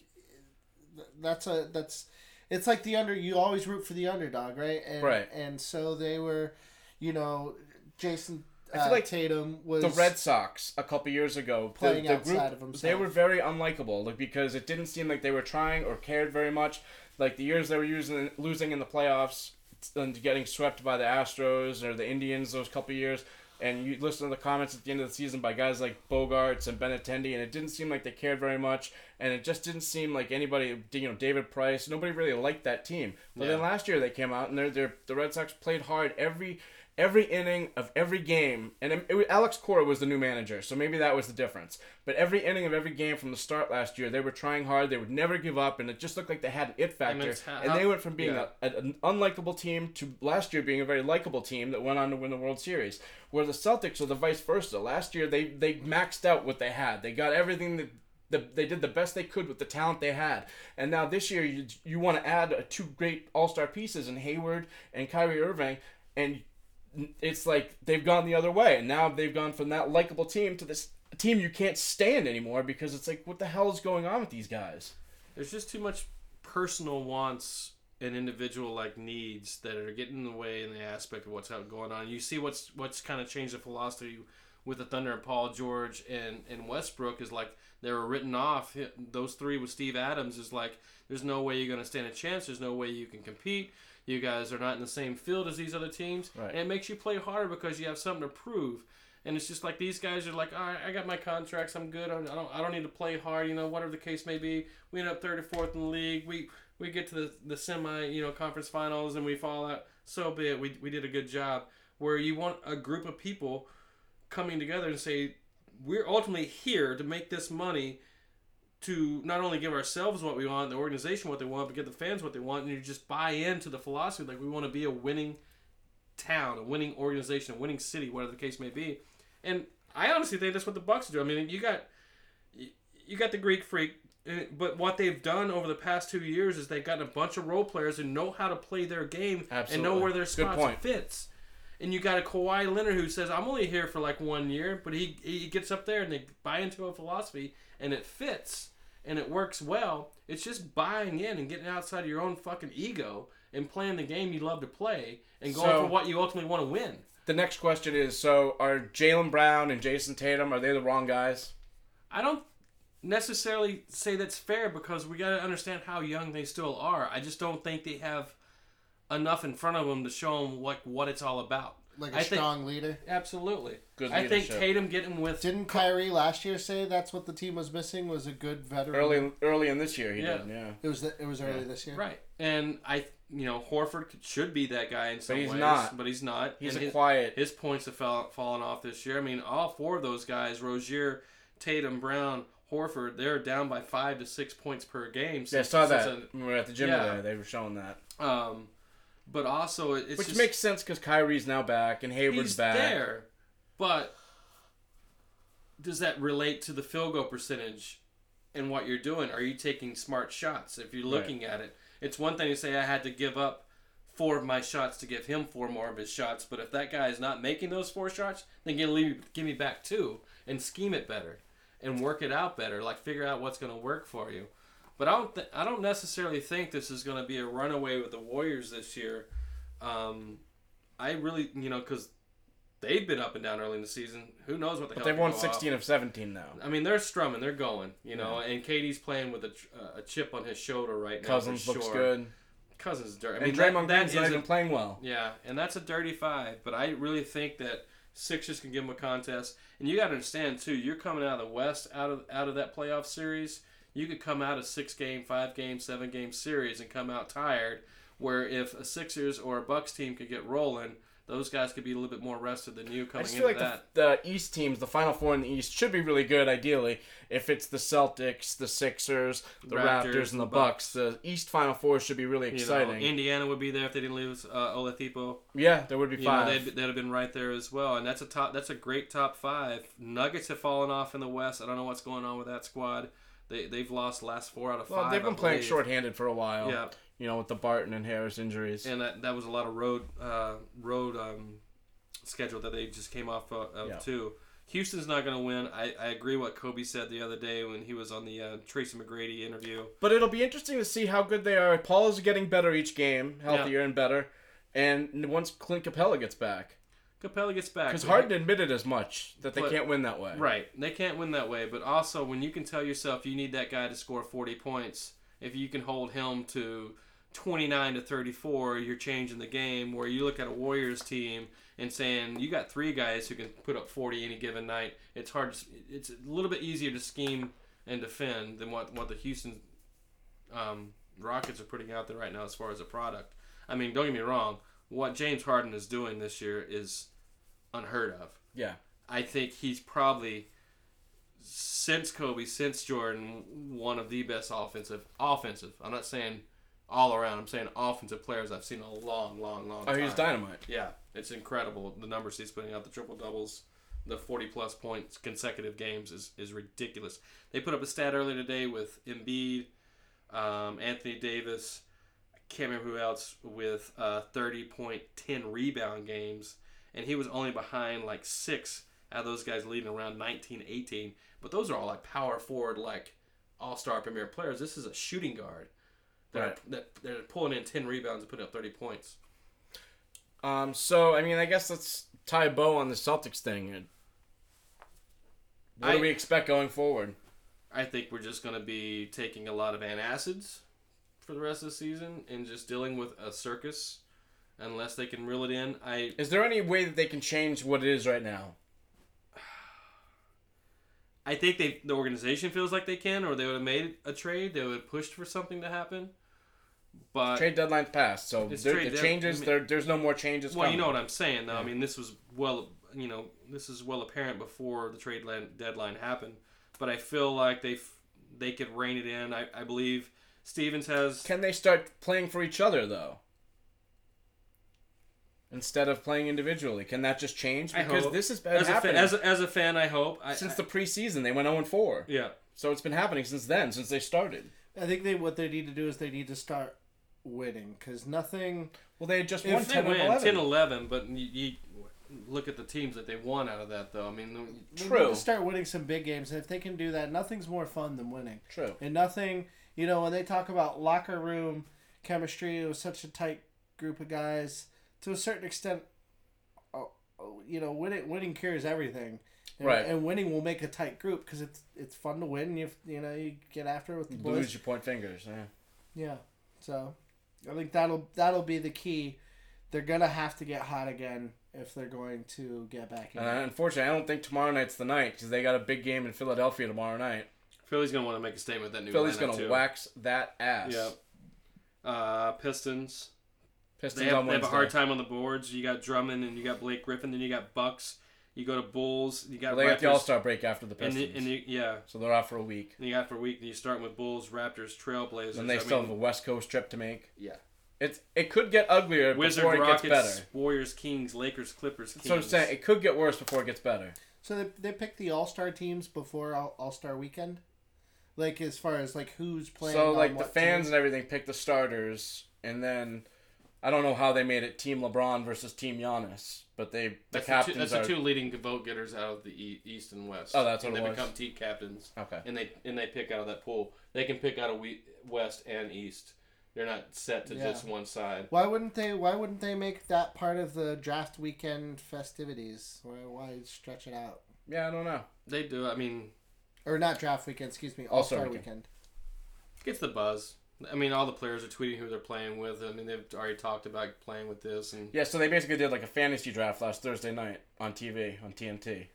that's a that's it's like the under. You always root for the underdog, right? And, right. And so they were, you know, Jason. I feel uh, like Tatum was the Red Sox a couple years ago. Playing the, the outside group, of himself, they were very unlikable, like because it didn't seem like they were trying or cared very much. Like the years they were using losing in the playoffs. And getting swept by the Astros or the Indians those couple years, and you listen to the comments at the end of the season by guys like Bogarts and Benintendi, and it didn't seem like they cared very much, and it just didn't seem like anybody, you know, David Price, nobody really liked that team. But yeah. Then last year they came out, and they're, they're, the Red Sox played hard every every inning of every game, and it, it, Alex Cora was the new manager, so maybe that was the difference. But every inning of every game from the start last year, they were trying hard, they would never give up, and it just looked like they had an it factor, and, how, and they went from being yeah. a, a, an unlikable team to last year being a very likable team that went on to win the World Series, where the Celtics are the vice versa. Last year, they, they maxed out what they had. They got everything that... The, they did the best they could with the talent they had. And now this year, you, you want to add uh, two great all-star pieces in Hayward and Kyrie Irving, and it's like they've gone the other way. And now they've gone from that likable team to this team you can't stand anymore because it's like, what the hell is going on with these guys? There's just too much personal wants and individual like needs that are getting in the way in the aspect of what's going on. You see what's what's kind of changed the philosophy with the Thunder and Paul George and, and Westbrook is like, they were written off. Those three with Steve Adams is like, there's no way you're going to stand a chance. There's no way you can compete. You guys are not in the same field as these other teams. Right. And it makes you play harder because you have something to prove. And it's just like these guys are like, all right, I got my contracts. I'm good. I don't I don't need to play hard. You know, whatever the case may be. We end up third or fourth in the league. We we get to the, the semi, you know, conference finals and we fall out. So be it. We, we did a good job. Where you want a group of people coming together and say, we're ultimately here to make this money to not only give ourselves what we want, the organization what they want, but give the fans what they want, and you just buy into the philosophy. Like, we want to be a winning town, a winning organization, a winning city, whatever the case may be. And I honestly think that's what the Bucks do. I mean, you got you got the Greek Freak, but what they've done over the past two years is they've gotten a bunch of role players who know how to play their game. Absolutely. And know where their spots fits. And you got a Kawhi Leonard who says, I'm only here for like one year, but he he gets up there and they buy into a philosophy and it fits and it works well. It's just buying in and getting outside of your own fucking ego and playing the game you love to play and going so, for what you ultimately want to win. The next question is, so are Jaylen Brown and Jason Tatum, are they the wrong guys? I don't necessarily say that's fair because we got to understand how young they still are. I just don't think they have enough in front of them to show them like what it's all about. Like a I strong think, leader? Absolutely. Good leadership. I think Tatum getting with... Didn't Kyrie last year say that's what the team was missing, was a good veteran? Early early in this year he yeah. did, yeah. It was the, it was early yeah. this year? Right. And I you know, Horford should be that guy in some ways. But he's not. But he's not. He's a quiet. His points have fallen off this year. I mean, all four of those guys, Rozier, Tatum, Brown, Horford, they're down by five to six points per game. Since, yeah, I saw that. A, we were at the gym yeah. today. They were showing that. Um, but also, it's Which just, makes sense because Kyrie's now back and Hayward's he's back. He's there. But does that relate to the field goal percentage and what you're doing? Are you taking smart shots if you're looking right. at it? It's one thing to say I had to give up four of my shots to give him four more of his shots, but if that guy is not making those four shots, then give me, give me back two and scheme it better and work it out better, like figure out what's going to work for you. But I don't th- I don't necessarily think this is going to be a runaway with the Warriors this year. Um, I really, you know, because they've been up and down early in the season. Who knows what the hell they've won sixteen off. Of seventeen now. I mean, they're strumming. They're going, you know, yeah. and K D's playing with a, uh, a chip on his shoulder right now. Cousins looks sure. good. Cousins is dirty. I mean, Draymond Green's not even playing well. Yeah, and that's a dirty five. But I really think that Sixers can give them a contest. And you got to understand, too, you're coming out of the West, out of out of that playoff series. You could come out a six-game, five-game, seven-game series and come out tired, where if a Sixers or a Bucks team could get rolling, those guys could be a little bit more rested than you coming into that. I just feel like that. The, the East teams, the Final Four in the East, should be really good, ideally, if it's the Celtics, the Sixers, the Raptors, Raptors and the Bucks. Bucks. The East Final Four should be really exciting. You know, Indiana would be there if they didn't lose uh, Oladipo. Yeah, there would be five. You know, they'd, they'd have been right there as well, and that's a top. That's a great top five. Nuggets have fallen off in the West. I don't know what's going on with that squad. They, they've lost last four out of five. Well, they've been playing shorthanded for a while. Yeah. You know, with the Barton and Harris injuries. And that, that was a lot of road uh, road um, schedule that they just came off of, yeah. too. Houston's not going to win. I, I agree what Kobe said the other day when he was on the uh, Tracy McGrady interview. But it'll be interesting to see how good they are. Paul is getting better each game, healthier yeah. and better. And once Clint Capella gets back. Capella gets back. Because Harden admitted as much, that they but, can't win that way. Right. They can't win that way. But also, when you can tell yourself you need that guy to score forty points, if you can hold him to twenty-nine to thirty-four, you're changing the game. Where you look at a Warriors team and saying, you got three guys who can put up forty any given night. It's hard. To, it's a little bit easier to scheme and defend than what, what the Houston um, Rockets are putting out there right now as far as a product. I mean, don't get me wrong. What James Harden is doing this year is unheard of. Yeah. I think he's probably, since Kobe, since Jordan, one of the best offensive. Offensive. I'm not saying all around. I'm saying offensive players I've seen a long, long, long time. Oh, he's dynamite. Yeah. It's incredible. The numbers he's putting out, the triple-doubles, the forty-plus points consecutive games is, is ridiculous. They put up a stat earlier today with Embiid, um, Anthony Davis, can't remember who else, with uh, thirty point ten rebound games, and he was only behind like six out of those guys leading around nineteen, eighteen. But those are all like power forward, like all-star premier players. This is a shooting guard that right. are, that they're pulling in ten rebounds and putting up thirty points. Um. So I mean, I guess let's tie a bow on the Celtics thing. And what I, do we expect going forward? I think we're just going to be taking a lot of antacids for the rest of the season and just dealing with a circus unless they can reel it in. I Is there any way that they can change what it is right now? I think they the organization feels like they can, or they would have made a trade. They would have pushed for something to happen. But trade deadline's passed, so there, the changes, I mean, there, there's no more changes Well, coming. You know what I'm saying, though. Yeah. I mean, this was well, you know, this is well apparent before the trade deadline happened. But I feel like they they could rein it in. I, I believe Stevens has... Can they start playing for each other, though? Instead of playing individually. Can that just change? Because this has been as happening. A fan, as, a, as a fan, I hope. I, since I, the preseason, they went oh and four. Yeah. So it's been happening since then, since they started. I think they what they need to do is they need to start winning. Because nothing... Well, they had just won ten eleven. ten eleven, but you, you look at the teams that they won out of that, though. I mean, the, true. They need to start winning some big games. And if they can do that, nothing's more fun than winning. True. And nothing... You know, when they talk about locker room chemistry, it was such a tight group of guys. To a certain extent, you know, winning, winning cures everything. And, right. And winning will make a tight group because it's it's fun to win. You you know, you get after it with the boys. Lose your point fingers. Yeah. Yeah. So, I think that'll that'll be the key. They're going to have to get hot again if they're going to get back in. Uh, unfortunately, I don't think tomorrow night's the night because they got a big game in Philadelphia tomorrow night. Philly's going to want to make a statement with that new lineup, too. Philly's going to wax that ass. Yep. Uh, Pistons. Pistons they have, on Wednesday. They have a hard time on the boards. You got Drummond and you got Blake Griffin. Then you got Bucks. You go to Bulls. You got well, they Raptors. Got the All-Star break after the Pistons. And the, and the, yeah. So they're off for a week. And you got for a week. And you start with Bulls, Raptors, Trailblazers. And they I still mean, have a West Coast trip to make. Yeah. It's It could get uglier Wizard, before it Rockets, gets better. Wizards, Rockets, Warriors, Kings, Lakers, Clippers, Kings. So I'm saying it could get worse before it gets better. So they they pick the All-Star teams before all, All-Star weekend? Like as far as like who's playing So like on what the fans team? And everything pick the starters. And then I don't know how they made it Team LeBron versus Team Giannis. But they the that's captains the two, That's are, the two leading vote getters out of the East and West. Oh, that's what and it was. And they become team captains. Okay. And they, and they pick out of that pool. They can pick out of West and East. They're not set to yeah. just one side. Why wouldn't they? Why wouldn't they make that part of the draft weekend festivities? Why, why stretch it out? Yeah, I don't know. They do. I mean, or not draft weekend. Excuse me, All Star weekend. weekend. Gets the buzz. I mean, all the players are tweeting who they're playing with. I mean, they've already talked about playing with this. And yeah, so they basically did like a fantasy draft last Thursday night on T V on T N T.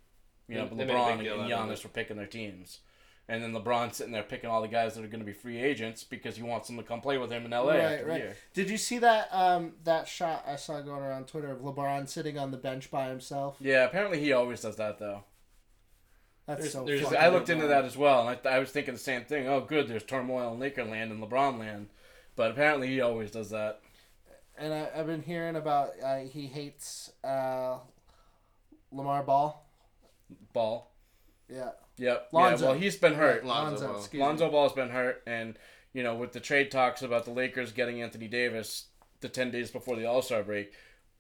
You know, they, LeBron they and Giannis were picking their teams. And then LeBron's sitting there picking all the guys that are going to be free agents because he wants them to come play with him in L A. Right, after right. The year. Did you see that um, that shot I saw going around Twitter of LeBron sitting on the bench by himself? Yeah, apparently he always does that, though. That's there's, so there's, funny. I looked into that as well, and I, I was thinking the same thing. Oh, good, there's turmoil in Laker land and LeBron land. But apparently he always does that. And I, I've been hearing about uh, he hates uh, Lamar Ball. Ball. Yeah. Yep. Lonzo. Yeah, well, he's been hurt. Lonzo, Lonzo, Ball. Lonzo Ball's been hurt, and you know, with the trade talks about the Lakers getting Anthony Davis the ten days before the All-Star break,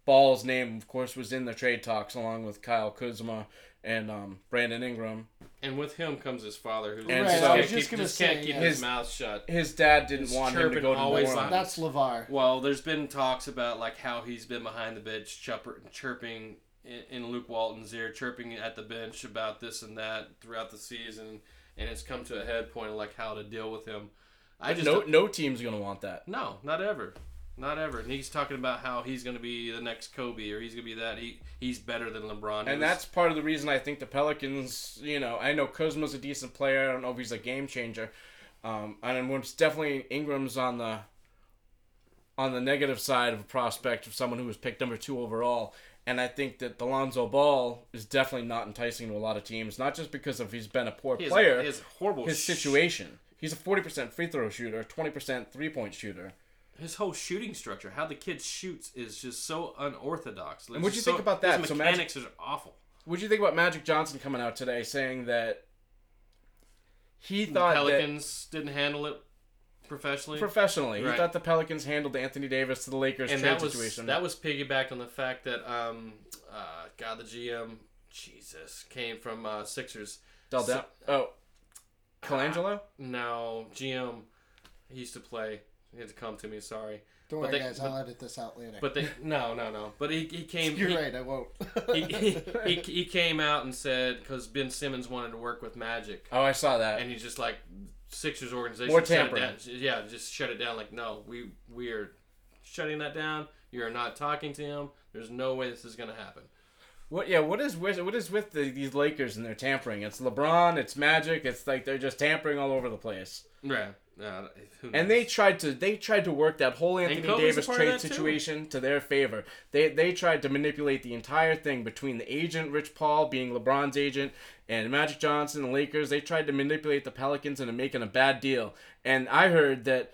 Ball's name, of course, was in the trade talks along with Kyle Kuzma and um, Brandon Ingram. And with him comes his father, who right. so just, keep, just, just say, can't keep yeah. his, his mouth shut. His dad didn't his want him to go to New Orleans. That's LeVar. Well, there's been talks about like how he's been behind the bench chirping. In Luke Walton's ear, chirping at the bench about this and that throughout the season, and it's come to a head point of like how to deal with him. I just no no team's gonna want that. No, not ever, not ever. And he's talking about how he's gonna be the next Kobe or he's gonna be that he he's better than LeBron. And that's part of the reason I think the Pelicans. You know, I know Kuzma's a decent player. I don't know if he's a game changer. Um, and it's definitely Ingram's on the on the negative side of a prospect of someone who was picked number two overall. And I think that the Lonzo Ball is definitely not enticing to a lot of teams, not just because of he's been a poor he player. He's horrible. His situation. He's a forty percent free throw shooter, twenty percent three-point shooter. His whole shooting structure, how the kid shoots, is just so unorthodox. And what'd you so, think about that? His mechanics so Magic, are awful. What'd you think about Magic Johnson coming out today saying that he thought the Pelicans that, didn't handle it? Professionally? Professionally. Right. He thought the Pelicans handled Anthony Davis to the Lakers and trade that was, situation. That was piggybacked on the fact that, um, uh, God, the G M, Jesus, came from uh, Sixers. Del so, oh, Colangelo? Uh, no, G M, he used to play. He had to come to me, sorry. Don't but worry, they, guys, but, I'll edit this out later. But they, No, no, no. But he, he came... You're he, right, I won't. he, he, he, he came out and said, because Ben Simmons wanted to work with Magic. Oh, I saw that. And he's just like... Sixers organization More tampering. Shut it down. Yeah, just shut it down. Like, no, we we are shutting that down. You are not talking to him. There's no way this is going to happen. What? Yeah. What is with what is with the, these Lakers and their tampering? It's LeBron. It's Magic. It's like they're just tampering all over the place. Right. Uh, and they tried to they tried to work that whole Anthony Davis trade situation too. To their favor. They they tried to manipulate the entire thing between the agent, Rich Paul, being LeBron's agent, and Magic Johnson, the Lakers. They tried to manipulate the Pelicans into making a bad deal. And I heard that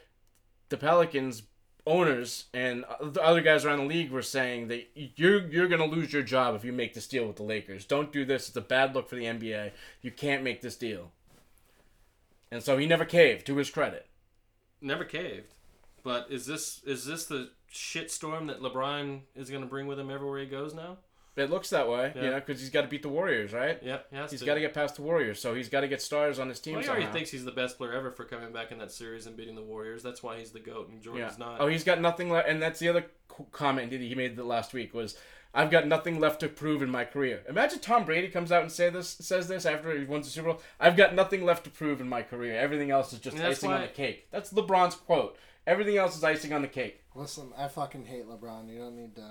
the Pelicans owners and the other guys around the league were saying that you're you're going to lose your job if you make this deal with the Lakers. Don't do this. It's a bad look for the N B A. You can't make this deal. And so he never caved, to his credit. Never caved. But is this is this the shitstorm that LeBron is going to bring with him everywhere he goes now? It looks that way, yeah, you know, because he's got to beat the Warriors, right? Yeah, he has he's got to get past the Warriors, so he's got to get stars on his team well, he already somehow. Thinks he's the best player ever for coming back in that series and beating the Warriors. That's why he's the GOAT, and Jordan's yeah. not. Oh, he's got nothing left, and that's the other comment that he made last week was, I've got nothing left to prove in my career. Imagine Tom Brady comes out and say this, says this after he wins the Super Bowl. I've got nothing left to prove in my career. Everything else is just icing why... on the cake. That's LeBron's quote. Everything else is icing on the cake. Listen, I fucking hate LeBron. You don't need to...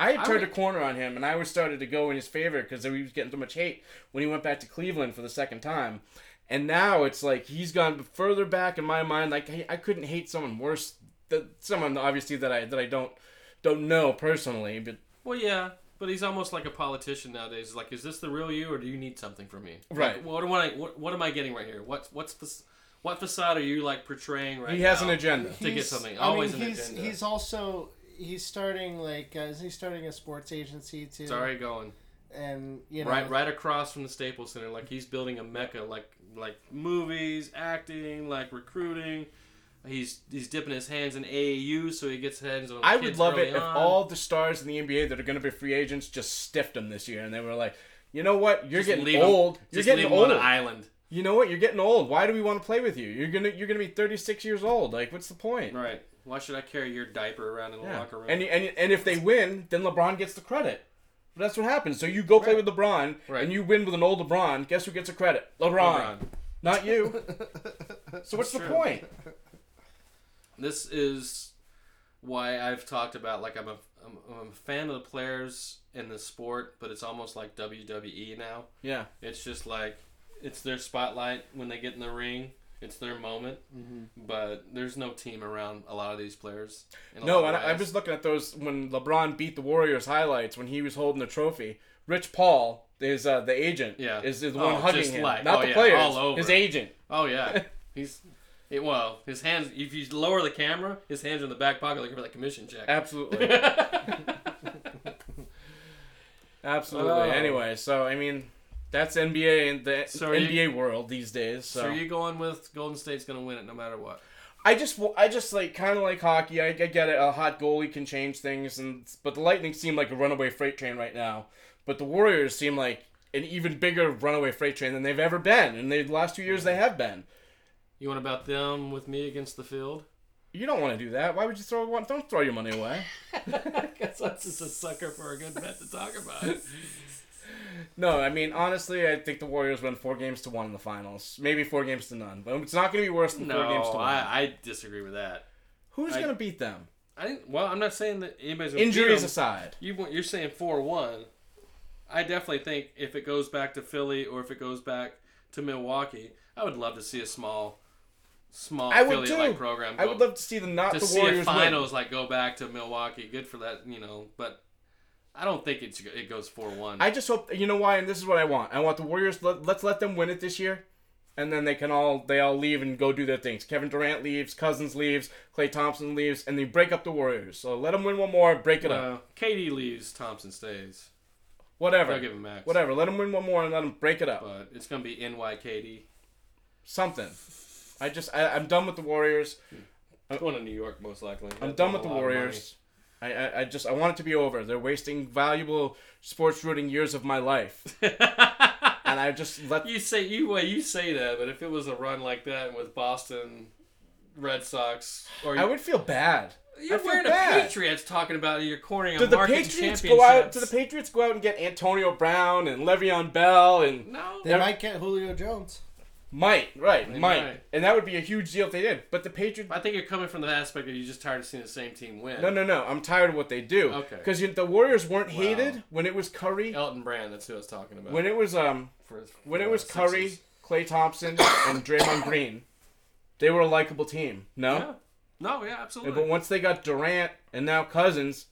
I had turned I would... a corner on him, and I was started to go in his favor because he was getting so much hate when he went back to Cleveland for the second time. And now it's like he's gone further back in my mind. Like I couldn't hate someone worse the, someone obviously that I that I don't don't know personally, but well, yeah. But he's almost like a politician nowadays. Like, is this the real you, or do you need something from me? Right. Like, what am I? What, what am I getting right here? What's what's the, what facade are you like portraying right now? He has now an agenda to he's, get something. I Always mean, an he's, agenda. He's also he's starting like uh, is he starting a sports agency too? It's already going. And you know, right, right across from the Staples Center, like he's building a mecca, like like movies, acting, like recruiting. He's he's dipping his hands in A A U, so he gets hands on. I would love it if all the stars in the N B A that are going to be free agents just stiffed him this year, and they were like, you know what, you're getting old. You're getting old. On an island. You know what, you're getting old. Why do we want to play with you? You're gonna you're gonna be thirty-six years old. Like, what's the point? Right. Why should I carry your diaper around in the yeah. locker room? And and and if they win, then LeBron gets the credit. But that's what happens. So you go right. play with LeBron, right. and you win with an old LeBron. Guess who gets the credit? LeBron, LeBron. Not you. So what's the point? This is why I've talked about, like, I'm a, I'm, I'm a fan of the players in the sport, but it's almost like W W E now. Yeah. It's just like, it's their spotlight when they get in the ring. It's their moment. Mm-hmm. But there's no team around a lot of these players. No, and I, I was looking at those when LeBron beat the Warriors highlights when he was holding the trophy. Rich Paul is uh, the agent. Yeah. Is, is the oh, one hugging him. Like, Not oh, the yeah, players. All over. His agent. Oh, yeah. He's... It, well, his hands, if you lower the camera, his hands are in the back pocket looking for that commission check. Absolutely. Absolutely. Oh. Anyway, so, I mean, that's N B A and the so N B A you, world these days. So. so you're going with Golden State's going to win it no matter what? I just, I just like, kind of like hockey. I, I get it. A hot goalie can change things. and But the Lightning seem like a runaway freight train right now. But the Warriors seem like an even bigger runaway freight train than they've ever been. And the last two years they have been. You want about them with me against the field? You don't want to do that. Why would you throw one? Don't throw your money away. Because I'm just a sucker for a good bet to talk about. No, I mean, honestly, I think the Warriors win four games to one in the finals. Maybe four games to none. But it's not going to be worse than no, four games to one. No, I, I disagree with that. Who's going to beat them? I didn't, Well, I'm not saying that anybody's going to beat them. Injuries aside. You, you're saying four one. I definitely think if it goes back to Philly or if it goes back to Milwaukee, I would love to see a small... Small affiliate-like program. Go, I would love to see them not the Warriors see a finals win. Like go back to Milwaukee. Good for that, you know. But I don't think it's it goes four one. I just hope you know why, and this is what I want. I want the Warriors. Let, let's let them win it this year, and then they can all they all leave and go do their things. Kevin Durant leaves, Cousins leaves, Klay Thompson leaves, and they break up the Warriors. So let them win one more, break it well, up. K D leaves, Thompson stays. Whatever. I'll give him max. Whatever. Let them win one more and let them break it up. But it's gonna be N Y K D. Something. I just, I, I'm done with the Warriors. I'm going to New York, most likely. I'm done with the Warriors. I, I, I just, I want it to be over. They're wasting valuable sports rooting years of my life. And I just let... You say, you, well, you say that, but if it was a run like that with Boston, Red Sox... Or you, I would feel bad. You're I wearing a Patriots talking about you're cornering a market championships. Go out, do the Patriots go out and get Antonio Brown and Le'Veon Bell and... No. They might get Julio Jones. Might, right, might. might. And that would be a huge deal if they did. But the Patriots... I think you're coming from the aspect that you're just tired of seeing the same team win. No, no, no. I'm tired of what they do. Okay. Because the Warriors weren't wow. hated when it was Curry. Elton Brand, that's who I was talking about. When it was um, for, for when it was Curry, sixes. Klay Thompson, and Draymond Green, they were a likable team. No? Yeah. No, yeah, absolutely. But once they got Durant and now Cousins,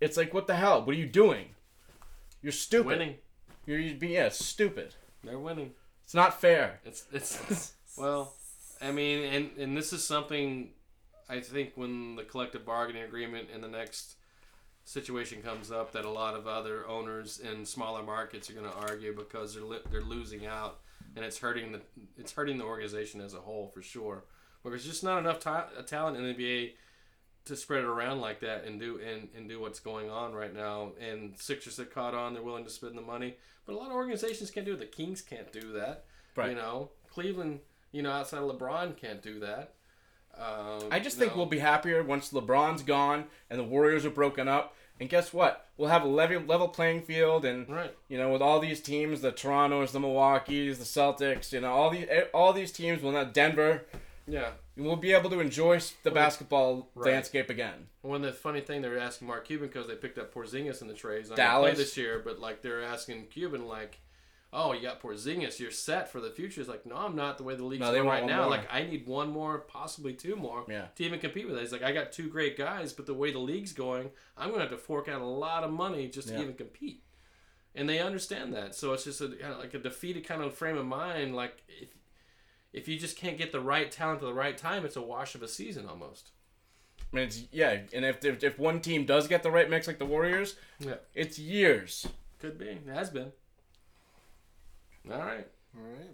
it's like, what the hell? What are you doing? You're stupid. Winning. You're, you'd be, yeah, stupid. They're winning. It's not fair. It's, it's it's well, I mean, and and this is something I think when the collective bargaining agreement in the next situation comes up that a lot of other owners in smaller markets are going to argue because they're li- they're losing out and it's hurting the it's hurting the organization as a whole for sure. But there's just not enough ta- talent in the N B A to spread it around like that and do and, and do what's going on right now. And Sixers that caught on, they're willing to spend the money. But a lot of organizations can't do it. The Kings can't do that. Right. You know, Cleveland, you know, outside of LeBron can't do that. Um, I just think no. we'll be happier once LeBron's gone and the Warriors are broken up. And guess what? We'll have a level, level playing field. And, right. you know, with all these teams, the Torontos, the Milwaukees, the Celtics, you know, all these, all these teams will not Denver. Yeah. We'll be able to enjoy the basketball right. landscape again. One of the funny thing they're asking Mark Cuban because they picked up Porzingis in the trades. I Dallas. Play this year, but like they're asking Cuban like, oh, you got Porzingis, you're set for the future. It's like, no, I'm not the way the league's no, going right now. More. Like, I need one more, possibly two more yeah. to even compete with it. It's like, I got two great guys, but the way the league's going, I'm going to have to fork out a lot of money just to yeah. even compete. And they understand that. So it's just a, kind of like a defeated kind of frame of mind. Like, if, if you just can't get the right talent at the right time, it's a wash of a season almost. I mean, it's, yeah, and if, if if one team does get the right mix like the Warriors, yeah. it's years. Could be. It has been. All right. All right.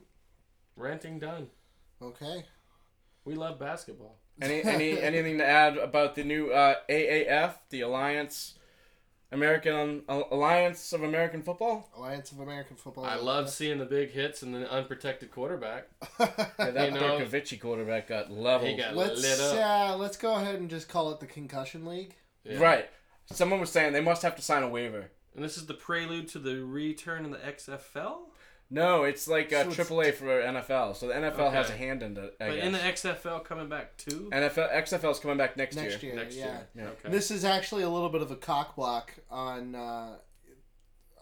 Ranting done. Okay. We love basketball. Any any anything to add about the new uh, A A F, the Alliance American Alliance of American Football? Alliance of American Football. I love seeing the big hits and the unprotected quarterback. yeah, that Dirkovici quarterback got leveled. He got let's, lit up. Uh, let's go ahead and just call it the Concussion League. Yeah. Right. Someone was saying they must have to sign a waiver. And this is the prelude to the return in the X F L? No, it's like uh, so triple A for N F L. So the N F L okay. has a hand in it, I But guess. In the X F L coming back too? N F L, X F L's coming back next, next year. year. Next yeah. year, yeah. Okay. This is actually a little bit of a cock block on, uh,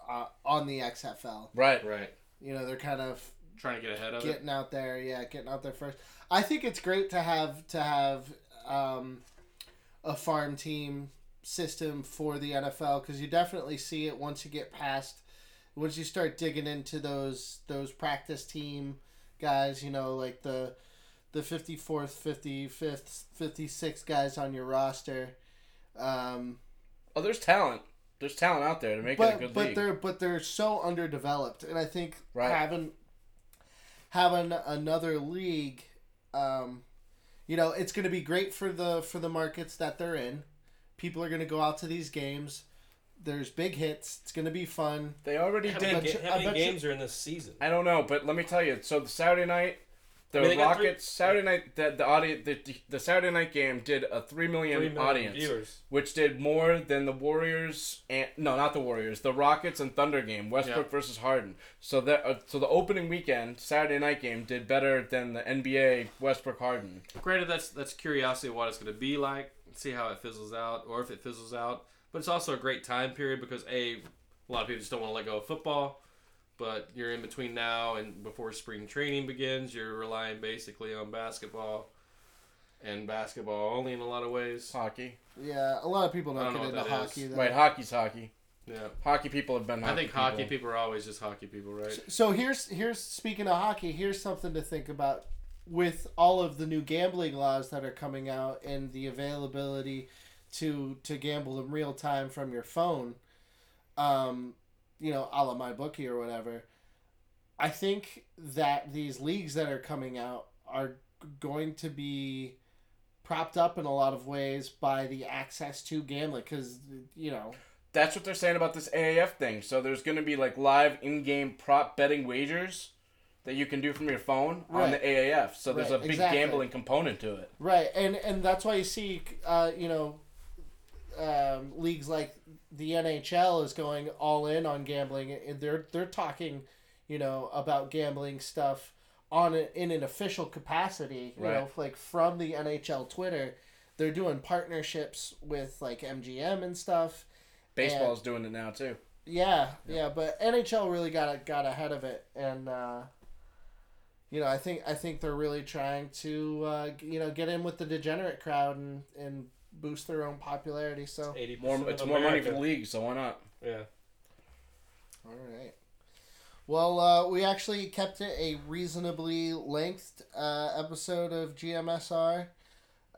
uh, on the X F L. Right, right. You know, they're kind of... trying to get ahead of getting it. Getting out there, yeah, getting out there first. I think it's great to have, to have um, a farm team system for the N F L because you definitely see it once you get past... Once you start digging into those those practice team guys, you know, like the the fifty-fourth, fifty-fifth, fifty-sixth guys on your roster. Um, oh, there's talent. There's talent out there to make but, it a good but league. They're, but they're so underdeveloped. And I think right. having having another league, um, you know, it's going to be great for the for the markets that they're in. People are going to go out to these games. There's big hits. It's going to be fun. They already how did. Many, you, how many games you, are in this season? I don't know, but let me tell you. So the Saturday night, the I mean, Rockets Saturday night the the, audi- the the Saturday night game did a three million, three million audience, viewers. Which did more than the Warriors and no, not the Warriors, the Rockets and Thunder game, Westbrook yeah. versus Harden. So that uh, so the opening weekend Saturday night game did better than the N B A Westbrook Harden. Granted, that's that's curiosity of what it's going to be like. See how it fizzles out, or if it fizzles out. But it's also a great time period because, A, a lot of people just don't want to let go of football. But you're in between now and before spring training begins. You're relying basically on basketball and basketball only in a lot of ways. Hockey. Yeah, a lot of people don't, don't get into hockey. Though. Right, hockey's hockey. Yeah, hockey people have been hockey I think hockey people. people are always just hockey people, right? So here's here's speaking of hockey, here's something to think about with all of the new gambling laws that are coming out and the availability... to to gamble in real time from your phone, um, you know, a la MyBookie or whatever. I think that these leagues that are coming out are going to be propped up in a lot of ways by the access to gambling because, you know... That's what they're saying about this A A F thing. So there's going to be, like, live in-game prop betting wagers that you can do from your phone right. on the A A F. So there's right. a big exactly. gambling component to it. Right, and, and that's why you see, uh, you know... Um, leagues like the N H L is going all in on gambling, and they're they're talking, you know, about gambling stuff on a, in an official capacity. You right. know, like from the N H L Twitter, they're doing partnerships with like M G M and stuff. Baseball's and, doing it now too. Yeah, yeah, yeah, but N H L really got got ahead of it, and uh, you know, I think I think they're really trying to uh, you know get in with the degenerate crowd and and. Boost their own popularity, so it's more, it's more money for the league, so why not? Yeah. All right. Well, uh, we actually kept it a reasonably length uh, episode of G M S R,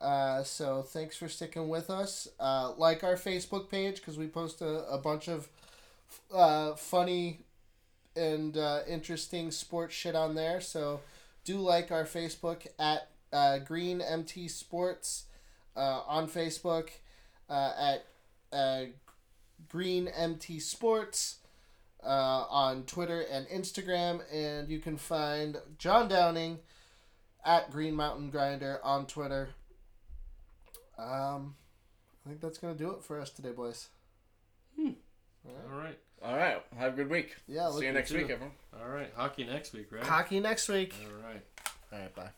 uh, so thanks for sticking with us. Uh, like our Facebook page because we post a, a bunch of uh, funny and uh, interesting sports shit on there, so do like our Facebook at uh, Green M T Sports. Uh, on Facebook uh, at uh, Green M T Sports, uh, on Twitter and Instagram, and you can find John Downing at Green Mountain Grinder on Twitter. Um, I think that's going to do it for us today, boys. Hmm. All right. All right. All right. Have a good week. Yeah. See you next week, everyone. All right. Hockey next week, right? Hockey next week. All right. All right. Bye.